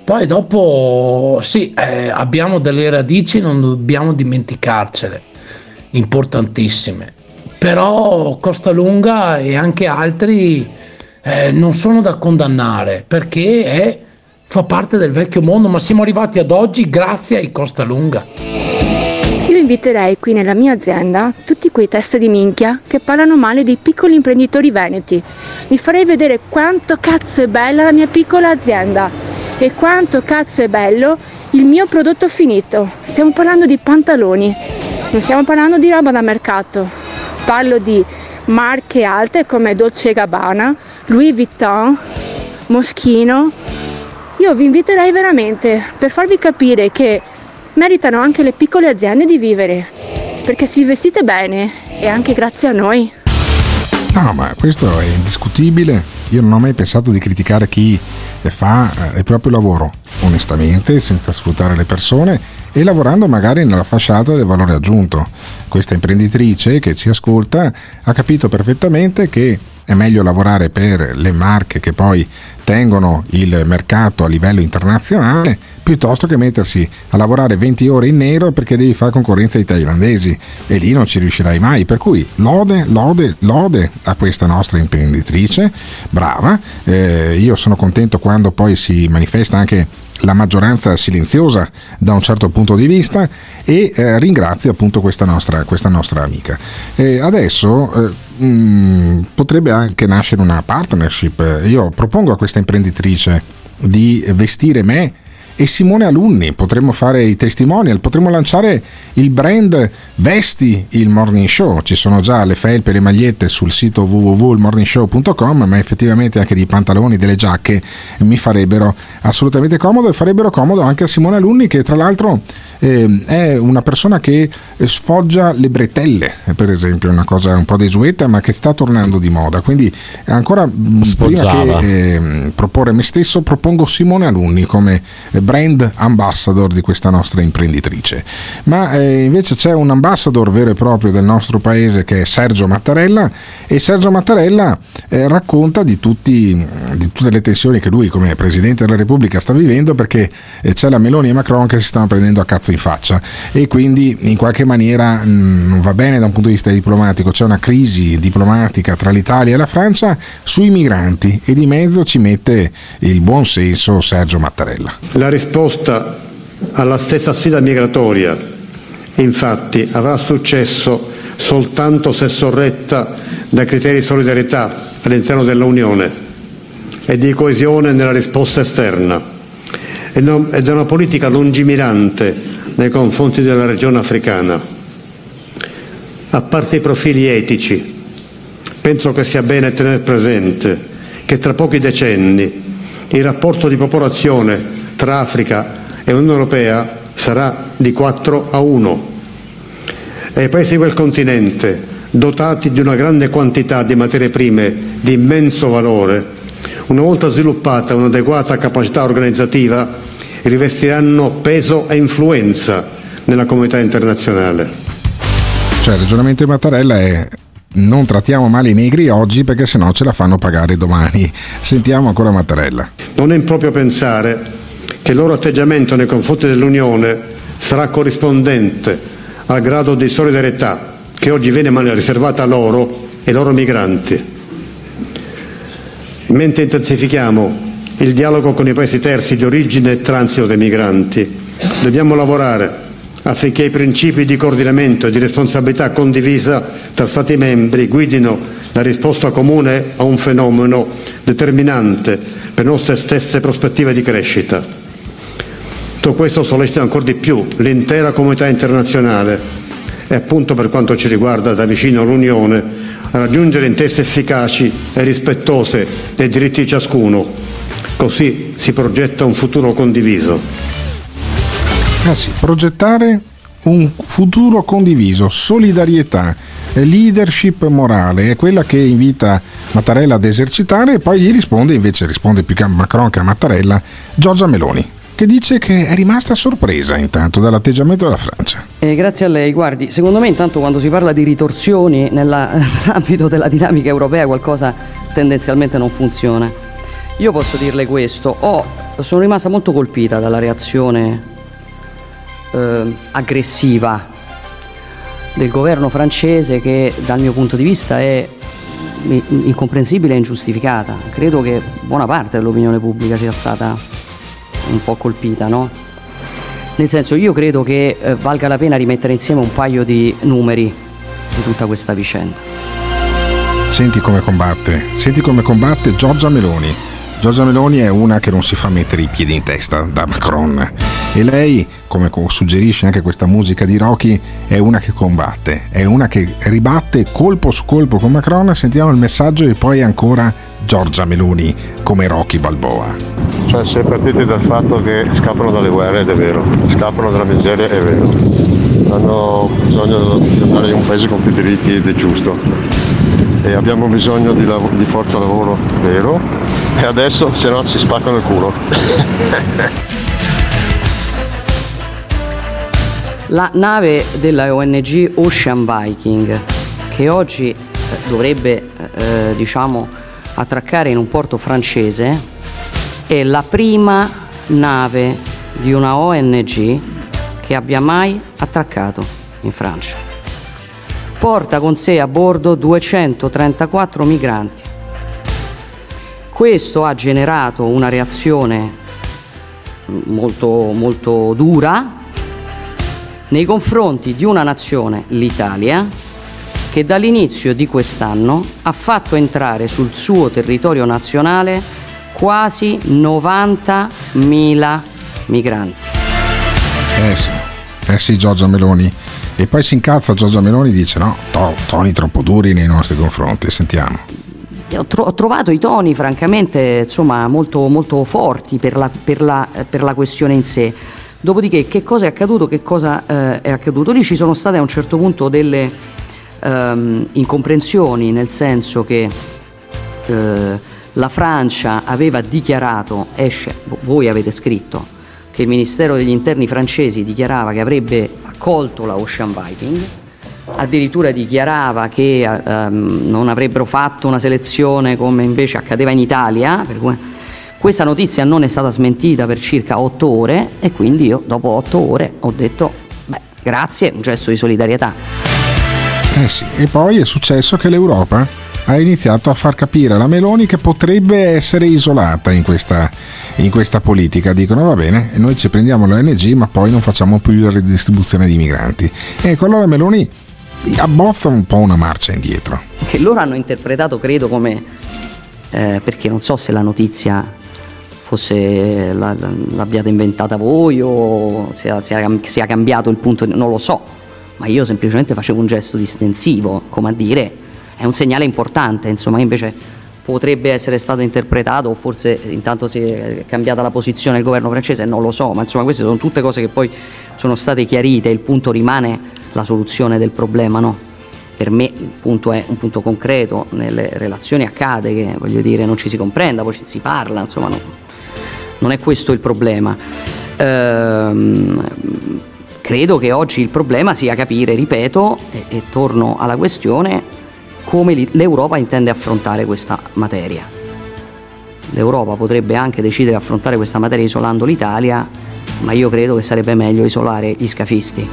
Poi dopo sì, abbiamo delle radici, non dobbiamo dimenticarcele, importantissime. Però Costalunga e anche altri non sono da condannare, perché fa parte del vecchio mondo, ma siamo arrivati ad oggi grazie ai Costalunga. Io inviterei qui nella mia azienda tutti quei teste di minchia che parlano male dei piccoli imprenditori veneti. Vi farei vedere quanto cazzo è bella la mia piccola azienda e quanto cazzo è bello il mio prodotto finito. Stiamo parlando di pantaloni, non stiamo parlando di roba da mercato. Parlo di marche alte come Dolce Gabbana, Louis Vuitton, Moschino. Io vi inviterei veramente per farvi capire che meritano anche le piccole aziende di vivere, perché se vestite bene è anche grazie a noi. No, ma questo è indiscutibile. Io non ho mai pensato di criticare chi fa il proprio lavoro onestamente, senza sfruttare le persone e lavorando magari nella fascia alta del valore aggiunto. Questa imprenditrice che ci ascolta ha capito perfettamente che è meglio lavorare per le marche che poi tengono il mercato a livello internazionale piuttosto che mettersi a lavorare 20 ore in nero perché devi fare concorrenza ai thailandesi, e lì non ci riuscirai mai. Per cui lode a questa nostra imprenditrice brava. Io sono contento quando poi si manifesta anche la maggioranza silenziosa da un certo punto di vista, e ringrazio appunto questa nostra amica. Adesso potrebbe anche nascere una partnership. Io propongo a questa imprenditrice di vestire me e Simone Alunni, potremmo fare i testimonial, potremmo lanciare il brand Vesti il Morning Show. Ci sono già le felpe e le magliette sul sito www.ilmorningshow.com, ma effettivamente anche dei pantaloni, delle giacche mi farebbero assolutamente comodo, e farebbero comodo anche a Simone Alunni, che tra l'altro è una persona che sfoggia le bretelle, per esempio, una cosa un po' desueta ma che sta tornando di moda. Quindi ancora prima che proporre me stesso, propongo Simone Alunni come brand ambassador di questa nostra imprenditrice. Ma invece c'è un ambassador vero e proprio del nostro paese, che è Sergio Mattarella, e Sergio Mattarella racconta di tutte le tensioni che lui come Presidente della Repubblica sta vivendo, perché c'è la Meloni e Macron che si stanno prendendo a cazzo in faccia, e quindi in qualche maniera non va bene da un punto di vista diplomatico. C'è una crisi diplomatica tra l'Italia e la Francia sui migranti, e di mezzo ci mette il buon senso Sergio Mattarella. La risposta alla stessa sfida migratoria, infatti, avrà successo soltanto se sorretta da criteri di solidarietà all'interno dell'Unione e di coesione nella risposta esterna, e da una politica lungimirante nei confronti della regione africana. A parte i profili etici, Penso che sia bene tenere presente che tra pochi decenni il rapporto di popolazione tra Africa e Unione Europea sarà di 4-1 e i paesi di quel continente, dotati di una grande quantità di materie prime di immenso valore, una volta sviluppata un'adeguata capacità organizzativa, rivestiranno peso e influenza nella comunità internazionale. Cioè, il ragionamento di Mattarella è: non trattiamo male i negri oggi perché sennò ce la fanno pagare domani. Sentiamo ancora Mattarella. Non è improprio pensare che il loro atteggiamento nei confronti dell'Unione sarà corrispondente al grado di solidarietà che oggi viene riservata a loro e ai loro migranti. Mentre intensifichiamo il dialogo con i paesi terzi di origine e transito dei migranti, dobbiamo lavorare affinché i principi di coordinamento e di responsabilità condivisa tra Stati membri guidino la risposta comune a un fenomeno determinante per le nostre stesse prospettive di crescita. Tutto questo sollecita ancora di più l'intera comunità internazionale e, appunto, per quanto ci riguarda da vicino l'Unione, a raggiungere intese efficaci e rispettose dei diritti di ciascuno. Così si progetta un futuro condiviso. Ah sì, progettare un futuro condiviso, solidarietà, leadership morale è quella che invita Mattarella ad esercitare, e poi gli risponde più che a Macron che a Mattarella, Giorgia Meloni, che dice che è rimasta sorpresa intanto dall'atteggiamento della Francia. Grazie a lei. Guardi, secondo me intanto quando si parla di ritorsioni nell'ambito della dinamica europea qualcosa tendenzialmente non funziona. Io posso dirle questo: sono rimasta molto colpita dalla reazione aggressiva del governo francese, che dal mio punto di vista è incomprensibile e ingiustificata. Credo che buona parte dell'opinione pubblica sia stata un po' colpita, no? Nel senso, io credo che valga la pena rimettere insieme un paio di numeri di tutta questa vicenda. Senti come combatte Giorgia Meloni. Giorgia Meloni è una che non si fa mettere i piedi in testa da Macron, e lei, come suggerisce anche questa musica di Rocky, è una che combatte, è una che ribatte colpo su colpo con Macron. Sentiamo il messaggio e poi ancora Giorgia Meloni come Rocky Balboa. Cioè, se partite dal fatto che scappano dalle guerre, ed è vero, scappano dalla miseria, è vero, hanno bisogno di andare in un paese con più diritti ed è giusto, e abbiamo bisogno di forza lavoro, vero, e adesso se no si spaccano il culo. La nave della ONG Ocean Viking, che oggi dovrebbe attraccare in un porto francese, è la prima nave di una ONG che abbia mai attraccato in Francia. Porta con sé a bordo 234 migranti. Questo ha generato una reazione molto, molto dura nei confronti di una nazione, l'Italia, che dall'inizio di quest'anno ha fatto entrare sul suo territorio nazionale quasi 90.000 migranti. Eh sì, Giorgia Meloni. E poi si incazza Giorgia Meloni, dice no, toni troppo duri nei nostri confronti. Sentiamo. Ho trovato i toni francamente, insomma, molto, molto forti per la questione in sé. Dopodiché che cosa è accaduto? Lì ci sono state a un certo punto delle incomprensioni, nel senso che la Francia aveva dichiarato, voi avete scritto, che il Ministero degli Interni francese dichiarava che avrebbe accolto la Ocean Viking, addirittura dichiarava che non avrebbero fatto una selezione come invece accadeva in Italia, per cui questa notizia non è stata smentita per circa 8 ore, e quindi io dopo 8 ore ho detto grazie, un gesto di solidarietà. Sì, e poi è successo che l'Europa ha iniziato a far capire alla Meloni che potrebbe essere isolata in questa politica. Dicono va bene, noi ci prendiamo l'ONG ma poi non facciamo più la ridistribuzione di migranti. Ecco, allora Meloni abbozza un po' una marcia indietro. Che loro hanno interpretato, credo, come perché non so se la notizia fosse l'abbiate inventata voi o se ha cambiato il punto, non lo so. Ma io semplicemente facevo un gesto distensivo, come a dire è un segnale importante, insomma, invece potrebbe essere stato interpretato, o forse intanto si è cambiata la posizione del governo francese, non lo so, ma insomma queste sono tutte cose che poi sono state chiarite. Il punto rimane la soluzione del problema, no? Per me il punto è un punto concreto, nelle relazioni accade che, voglio dire, non ci si comprenda, poi si parla, insomma, no, non è questo il problema. Credo che oggi il problema sia capire, ripeto, e torno alla questione, come l'Europa intende affrontare questa materia. L'Europa potrebbe anche decidere di affrontare questa materia isolando l'Italia, ma io credo che sarebbe meglio isolare gli scafisti.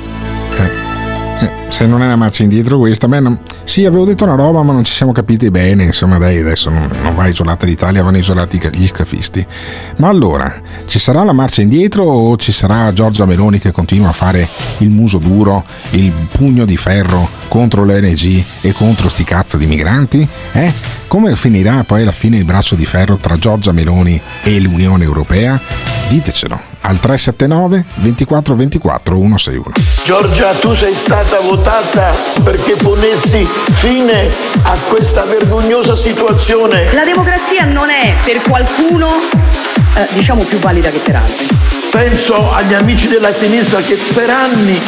Se non è una marcia indietro questa, beh, no, sì, avevo detto una roba ma non ci siamo capiti bene, insomma, dai, adesso non va isolata l'Italia, vanno isolati gli scafisti. Ma allora, ci sarà la marcia indietro o ci sarà Giorgia Meloni che continua a fare il muso duro, il pugno di ferro contro l'ONG e contro sti cazzo di migranti? Come finirà poi alla fine il braccio di ferro tra Giorgia Meloni e l'Unione Europea? Ditecelo al 379 24 24 161. Giorgia, tu sei stata votata perché ponessi fine a questa vergognosa situazione. La democrazia non è per qualcuno, diciamo, più valida che per altri. Penso agli amici della sinistra che per anni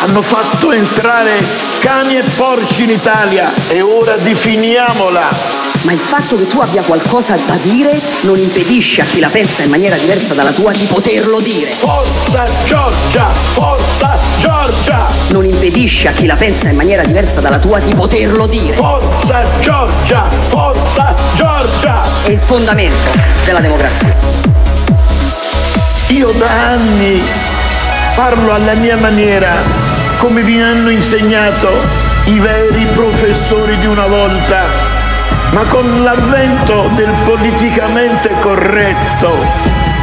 hanno fatto entrare cani e porci in Italia e ora definiamola. Ma il fatto che tu abbia qualcosa da dire non impedisce a chi la pensa in maniera diversa dalla tua di poterlo dire. Forza Giorgia! Forza Giorgia! Non impedisce a chi la pensa in maniera diversa dalla tua di poterlo dire. Forza Giorgia! Forza Giorgia! È il fondamento della democrazia. Io da anni parlo alla mia maniera, come mi hanno insegnato i veri professori di una volta. Ma con l'avvento del politicamente corretto,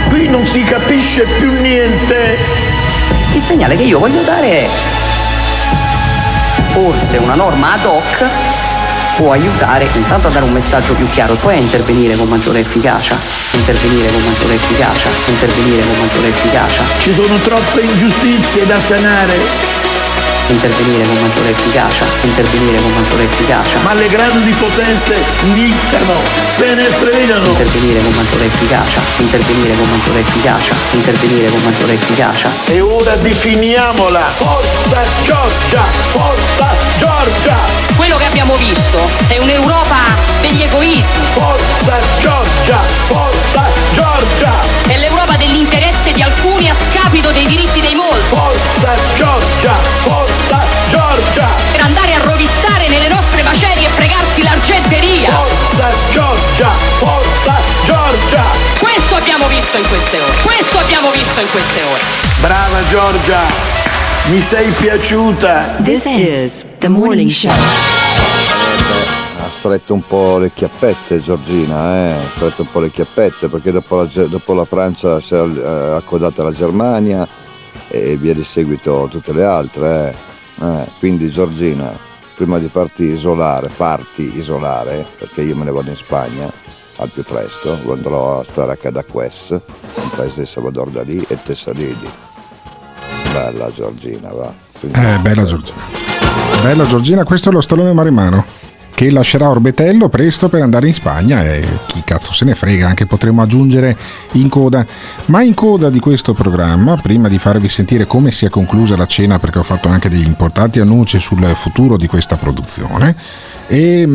qui non si capisce più niente. Il segnale che io voglio dare è: forse una norma ad hoc può aiutare intanto a dare un messaggio più chiaro, poi a intervenire con maggiore efficacia, intervenire con maggiore efficacia, intervenire con maggiore efficacia. Ci sono troppe ingiustizie da sanare. Intervenire con maggiore efficacia, intervenire con maggiore efficacia. Ma le grandi potenze dittano, se ne fregano. Intervenire con maggiore efficacia, intervenire con maggiore efficacia, intervenire con maggiore efficacia. E ora definiamola. Forza Giorgia, forza Giorgia. Quello che abbiamo visto è un'Europa degli egoismi. Forza Giorgia, forza Giorgia. È l'Europa dell'interesse di alcuni a scapito dei diritti dei molti. Forza Giorgia, forza Giorgia! Per andare a rovistare nelle nostre macerie e fregarsi l'argenteria! Forza Giorgia! Forza Giorgia! Questo abbiamo visto in queste ore! Questo abbiamo visto in queste ore! Brava Giorgia! Mi sei piaciuta! This is the morning show. Ha stretto un po' le chiappette Giorgina, ha stretto un po' le chiappette perché dopo la Francia si è accodata la Germania e via di seguito tutte le altre. Quindi Giorgina, prima di farti isolare, perché io me ne vado in Spagna al più presto, andrò a stare a Cadaqués, un paese di Salvador Dalì e Tessalini. Bella Giorgina, va. Bella Giorgina, questo è lo stallone marimano che lascerà Orbetello presto per andare in Spagna e chi cazzo se ne frega, anche potremmo aggiungere in coda. Ma in coda di questo programma, prima di farvi sentire come si è conclusa la cena, perché ho fatto anche degli importanti annunci sul futuro di questa produzione, e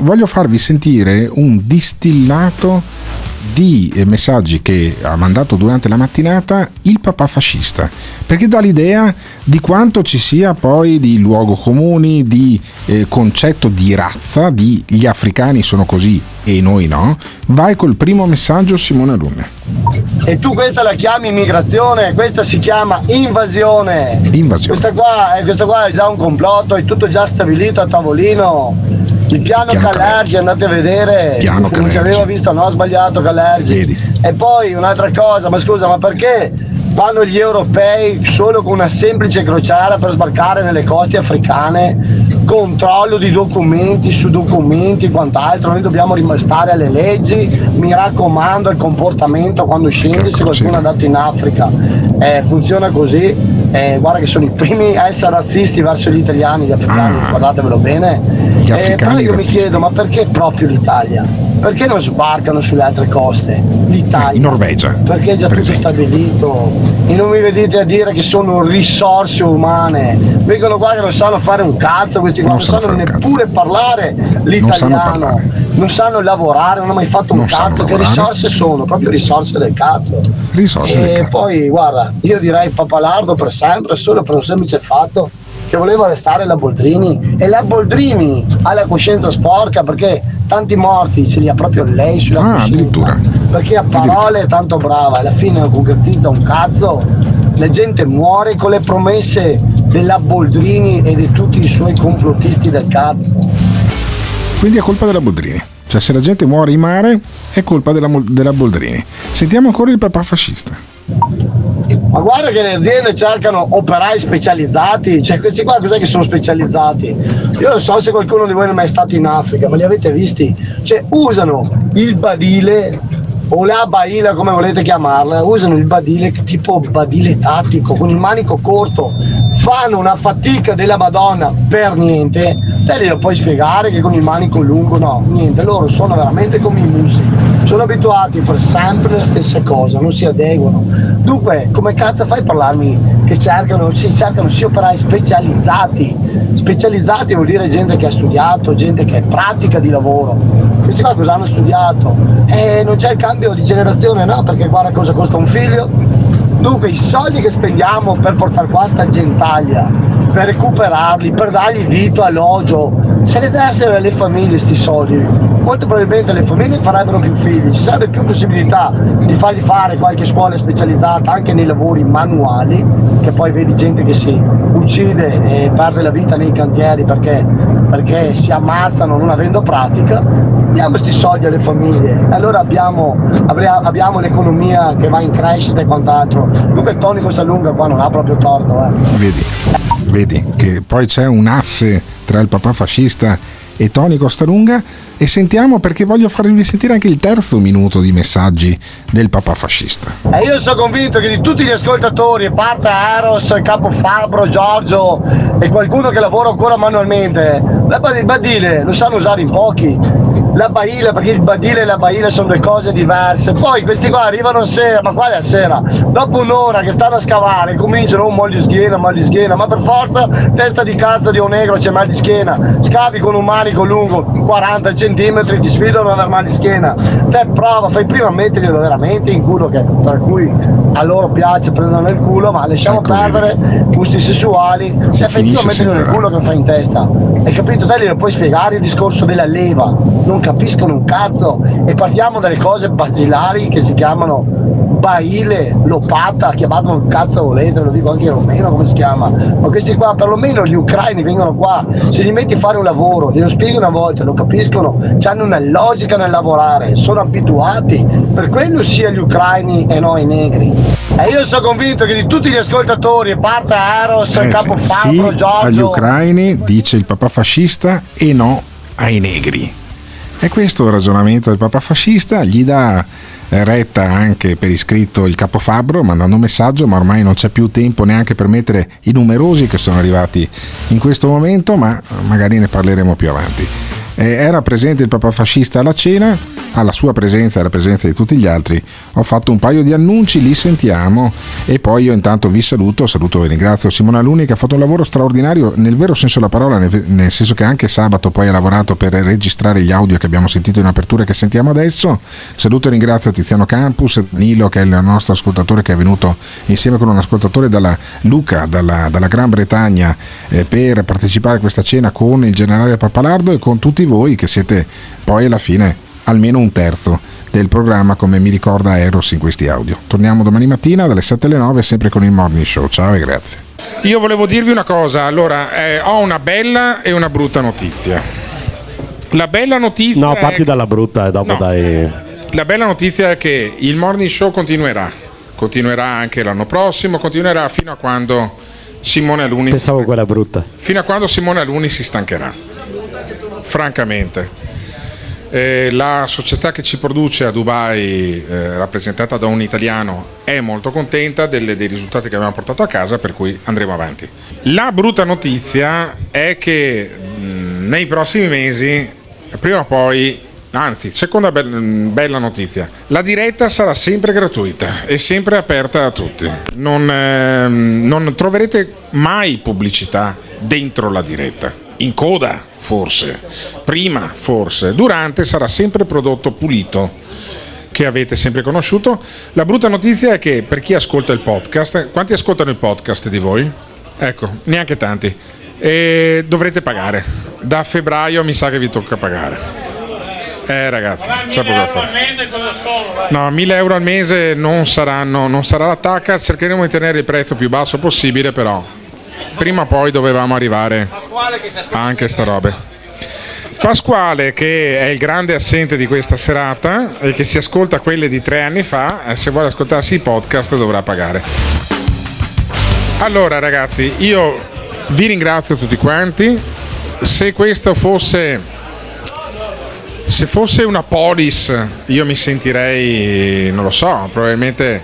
voglio farvi sentire un distillato di messaggi che ha mandato durante la mattinata il papà fascista, perché dà l'idea di quanto ci sia poi di luogo comuni, di concetto di razza, di gli africani sono così e noi no. Vai col primo messaggio, Simone Alunni. E tu questa la chiami immigrazione? Questa si chiama invasione. Questa qua è già un complotto, è tutto già stabilito a tavolino. Il piano Calergi, andate a vedere, non ci aveva visto, no, sbagliato Calergi. Vedi. E poi un'altra cosa, ma scusa, ma perché vanno gli europei solo con una semplice crociera per sbarcare nelle coste africane? Controllo di documenti su documenti e quant'altro, noi dobbiamo rimastare alle leggi, mi raccomando il comportamento quando scendi se qualcuno è andato in Africa, funziona così. guarda che sono i primi a essere razzisti verso gli italiani, gli africani, guardatevelo bene. Gli africani, però io mi chiedo, ma perché proprio l'Italia? Perché non sbarcano sulle altre coste? L'Italia, in Norvegia, perché è già tutto stabilito, e non mi vedete a dire che sono risorse umane. Vengono qua che non sanno fare un cazzo, questi qua non sanno neppure parlare l'italiano, non sanno lavorare, non hanno mai fatto un cazzo. Che risorse sono? Proprio risorse del cazzo. E poi guarda, io direi Pappalardo per sempre, solo per un semplice fatto che voleva arrestare la Boldrini, e la Boldrini ha la coscienza sporca, perché tanti morti ce li ha proprio lei sulla coscienza, perché a parole è tanto brava, alla fine non concretizza un cazzo. La gente muore con le promesse della Boldrini e di tutti i suoi complottisti del cazzo. Quindi è colpa della Boldrini, cioè se la gente muore in mare è colpa della Boldrini. Sentiamo ancora il papà fascista. Ma guarda che le aziende cercano operai specializzati, cioè questi qua cos'è che sono specializzati? Io non so se qualcuno di voi non è mai stato in Africa, ma li avete visti? Cioè usano il badile o la baila, come volete chiamarla, usano il badile tipo badile tattico, con il manico corto, fanno una fatica della Madonna per niente. Te glielo puoi spiegare che con il manico lungo no, niente, loro sono veramente come i musi, sono abituati per sempre la stessa cosa, non si adeguano. Dunque come cazzo fai a parlarmi che cercano sì operai specializzati? Vuol dire gente che ha studiato, gente che è pratica di lavoro. Questi qua cosa hanno studiato? Non c'è il cambio di generazione, no, perché guarda cosa costa un figlio. Dunque i soldi che spendiamo per portare qua sta gentaglia, per recuperarli, per dargli vitto, alloggio, se le dessero alle famiglie sti soldi, molto probabilmente le famiglie farebbero più figli, ci sarebbe più possibilità di fargli fare qualche scuola specializzata anche nei lavori manuali, che poi vedi gente che si uccide e perde la vita nei cantieri perché si ammazzano non avendo pratica. Diamo sti soldi alle famiglie, allora abbiamo l'economia che va in crescita e quant'altro. Dunque Tony Costalunga qua non ha proprio torto, Vedi che poi c'è un asse tra il papà fascista e Tony Costalunga, e sentiamo, perché voglio farvi sentire anche il terzo minuto di messaggi del papà fascista. E io sono convinto che di tutti gli ascoltatori, a parte Eros, Capo Fabro, Giorgio e qualcuno che lavora ancora manualmente, il badile lo sanno usare in pochi, la baila, perché il badile e la baila sono due cose diverse. Poi questi qua arrivano a sera, ma quale a sera? Dopo un'ora che stanno a scavare cominciano mal di schiena, ma per forza, testa di cazzo di un negro c'è mal di schiena, scavi con un manico lungo 40 centimetri, ti sfidano ad aver mal di schiena. Te prova, fai prima metterglielo veramente in culo, che tra cui a loro piace prendono il culo, ma lasciamo perdere gusti sessuali, se effettivamente nel culo che lo fai in testa, hai capito? Te glielo puoi spiegare il discorso della leva, non capiscono un cazzo. E parliamo delle cose basilari che si chiamano baile, lopata, chiamatelo un cazzo volete, lo dico anche in romeno come si chiama, ma questi qua perlomeno gli ucraini vengono qua, se li metti a fare un lavoro, glielo spieghi una volta, lo capiscono, hanno una logica nel lavorare, sono abituati, per quello sia gli ucraini e noi negri. E io sono convinto che di tutti gli ascoltatori, parte Eros, Capo Fabro, sì, Giorgio, agli ucraini dice il papà fascista e no ai negri. E questo è il ragionamento del papà fascista, gli dà retta anche per iscritto il Capo Fabro mandando un messaggio, ma ormai non c'è più tempo neanche per mettere i numerosi che sono arrivati in questo momento, ma magari ne parleremo più avanti. Era presente il papà fascista alla cena, alla sua presenza e alla presenza di tutti gli altri ho fatto un paio di annunci, li sentiamo e poi io intanto vi saluto e ringrazio Simone Alunni, che ha fatto un lavoro straordinario nel vero senso della parola, nel senso che anche sabato poi ha lavorato per registrare gli audio che abbiamo sentito in apertura e che sentiamo adesso. Saluto e ringrazio Tiziano Campus, Nilo, che è il nostro ascoltatore, che è venuto insieme con un ascoltatore dalla Luca, dalla Gran Bretagna, per partecipare a questa cena con il generale Pappalardo e con tutti voi che siete poi alla fine almeno un terzo del programma, come mi ricorda Eros in questi audio. Torniamo domani mattina dalle 7 alle 9 sempre con il Morning Show. Ciao e grazie. Io volevo dirvi una cosa, allora ho una bella e una brutta notizia. La bella notizia parti dalla brutta e dopo La bella notizia è che il Morning Show continuerà anche l'anno prossimo, continuerà fino a quando Simone Alunni fino a quando Simone Alunni si stancherà, francamente. La società che ci produce a Dubai, rappresentata da un italiano, è molto contenta dei risultati che abbiamo portato a casa, per cui andremo avanti. La brutta notizia è che nei prossimi mesi, prima o poi, anzi, seconda bella notizia, la diretta sarà sempre gratuita e sempre aperta a tutti. Non troverete mai pubblicità dentro la diretta. In coda forse, prima forse, durante sarà sempre prodotto pulito che avete sempre conosciuto. La brutta notizia è che per chi ascolta il podcast, quanti ascoltano il podcast di voi? Ecco, neanche tanti. E dovrete pagare. Da febbraio mi sa che vi tocca pagare. Ragazzi, c'è poco da fare. No, 1.000 euro al mese non sarà la tacca, cercheremo di tenere il prezzo più basso possibile, però prima o poi dovevamo arrivare anche sta roba. Pasquale, che è il grande assente di questa serata e che si ascolta quelle di 3 anni fa, se vuole ascoltarsi i podcast dovrà pagare. Allora ragazzi, io vi ringrazio tutti quanti. Se questo fosse una polis, io mi sentirei, non lo so, probabilmente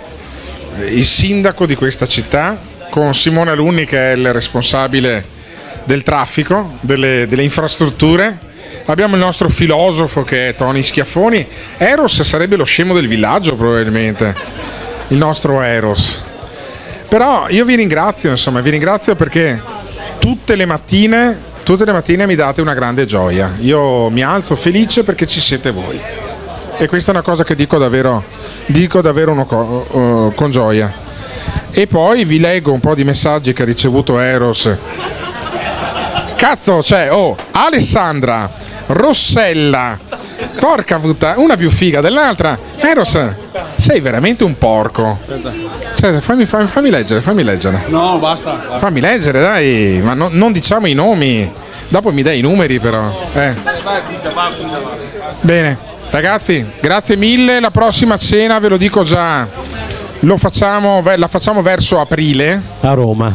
il sindaco di questa città, con Simone Alunni che è il responsabile del traffico, delle infrastrutture. Abbiamo il nostro filosofo che è Tony Schiaffoni. Eros sarebbe lo scemo del villaggio probabilmente, il nostro Eros. Però io vi ringrazio, insomma, vi ringrazio perché tutte le mattine mi date una grande gioia. Io mi alzo felice perché ci siete voi. E questa è una cosa che dico davvero con gioia. E poi vi leggo un po' di messaggi che ha ricevuto Eros. Cazzo, cioè, oh, Alessandra, Rossella, porca puttana, una più figa dell'altra. Eros, sei veramente un porco. Cioè, fammi leggere. No, basta. Fammi leggere, dai, ma non diciamo i nomi. Dopo mi dai i numeri, però. Bene, ragazzi, grazie mille. La prossima cena, ve lo dico già. La facciamo verso aprile a Roma.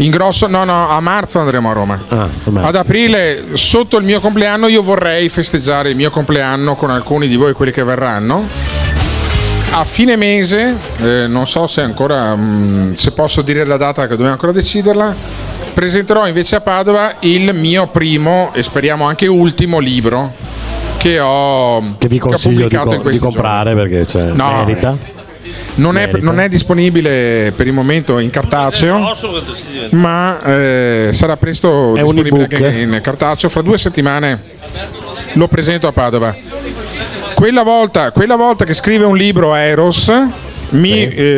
In grosso, no, a marzo andremo a Roma. Ad aprile, sotto il mio compleanno, io vorrei festeggiare il mio compleanno con alcuni di voi, quelli che verranno. A fine mese, non so se ancora se posso dire la data, che dobbiamo ancora deciderla, presenterò invece a Padova il mio primo e speriamo anche ultimo libro che vi consiglio di comprare giorni. Perché c'è, no, merita. Non è disponibile per il momento in cartaceo, ma sarà presto disponibile anche in cartaceo. Fra 2 settimane lo presento a Padova. Quella volta che scrive un libro a Eros,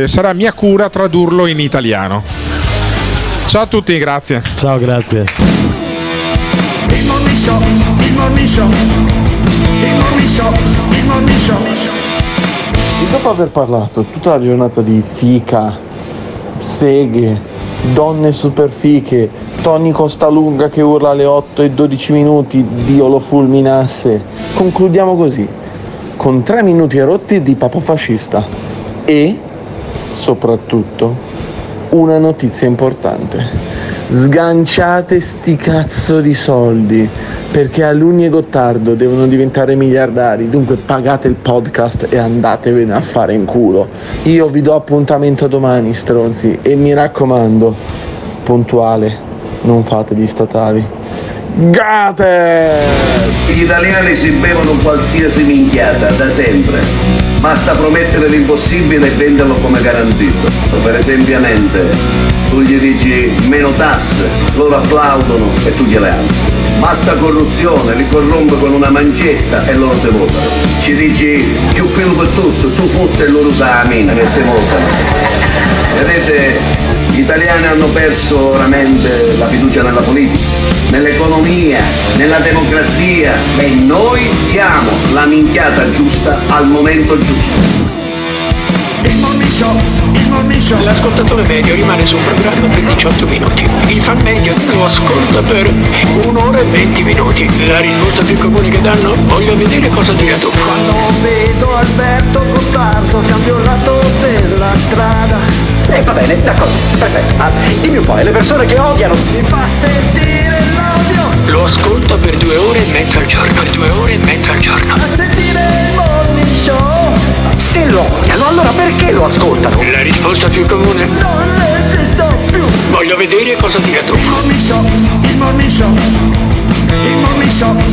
sarà mia cura tradurlo in italiano. Ciao a tutti, grazie. Ciao, grazie. Dopo aver parlato tutta la giornata di fica, seghe, donne superfiche, Tony Costalunga che urla alle 8:12, Dio lo fulminasse, concludiamo così, con 3 minuti a rotti di Papa Fascista e, soprattutto, una notizia importante. Sganciate sti cazzo di soldi, perché Alunni e Gottardo devono diventare miliardari, dunque pagate il podcast e andatevene a fare in culo. Io vi do appuntamento domani, stronzi, e mi raccomando, puntuale, non fate gli statali. Gate! Gli italiani si bevono qualsiasi minchiata, da sempre. Basta promettere l'impossibile e venderlo come garantito. Per esempio, tu gli dici meno tasse, loro applaudono e tu gliele alzi. Basta corruzione, li corrompe con una mancetta e loro te votano. Ci dici più filo per tutto, tu fotte e loro usa la mina che te votano. Vedete, gli italiani hanno perso veramente la fiducia nella politica, nell'economia, nella democrazia e noi diamo la minchiata giusta al momento giusto. L'ascoltatore medio rimane sul programma per 18 minuti, il fan medio lo ascolta per 1 ora e 20 minuti. La risposta più comune che danno: voglio vedere cosa tira tu. Quando vedo Alberto Gottardo cambio il lato della strada. E va bene, d'accordo, perfetto. Dimmi un po', le persone che odiano mi fa sentire l'odio. Lo ascolto per 2 ore e mezza al giorno. 2 ore e mezza al giorno. A sentire il morning show. Se lo odiano, allora perché lo ascoltano? La risposta più comune: non esisto più. Voglio vedere cosa dirà tu. Il morning show.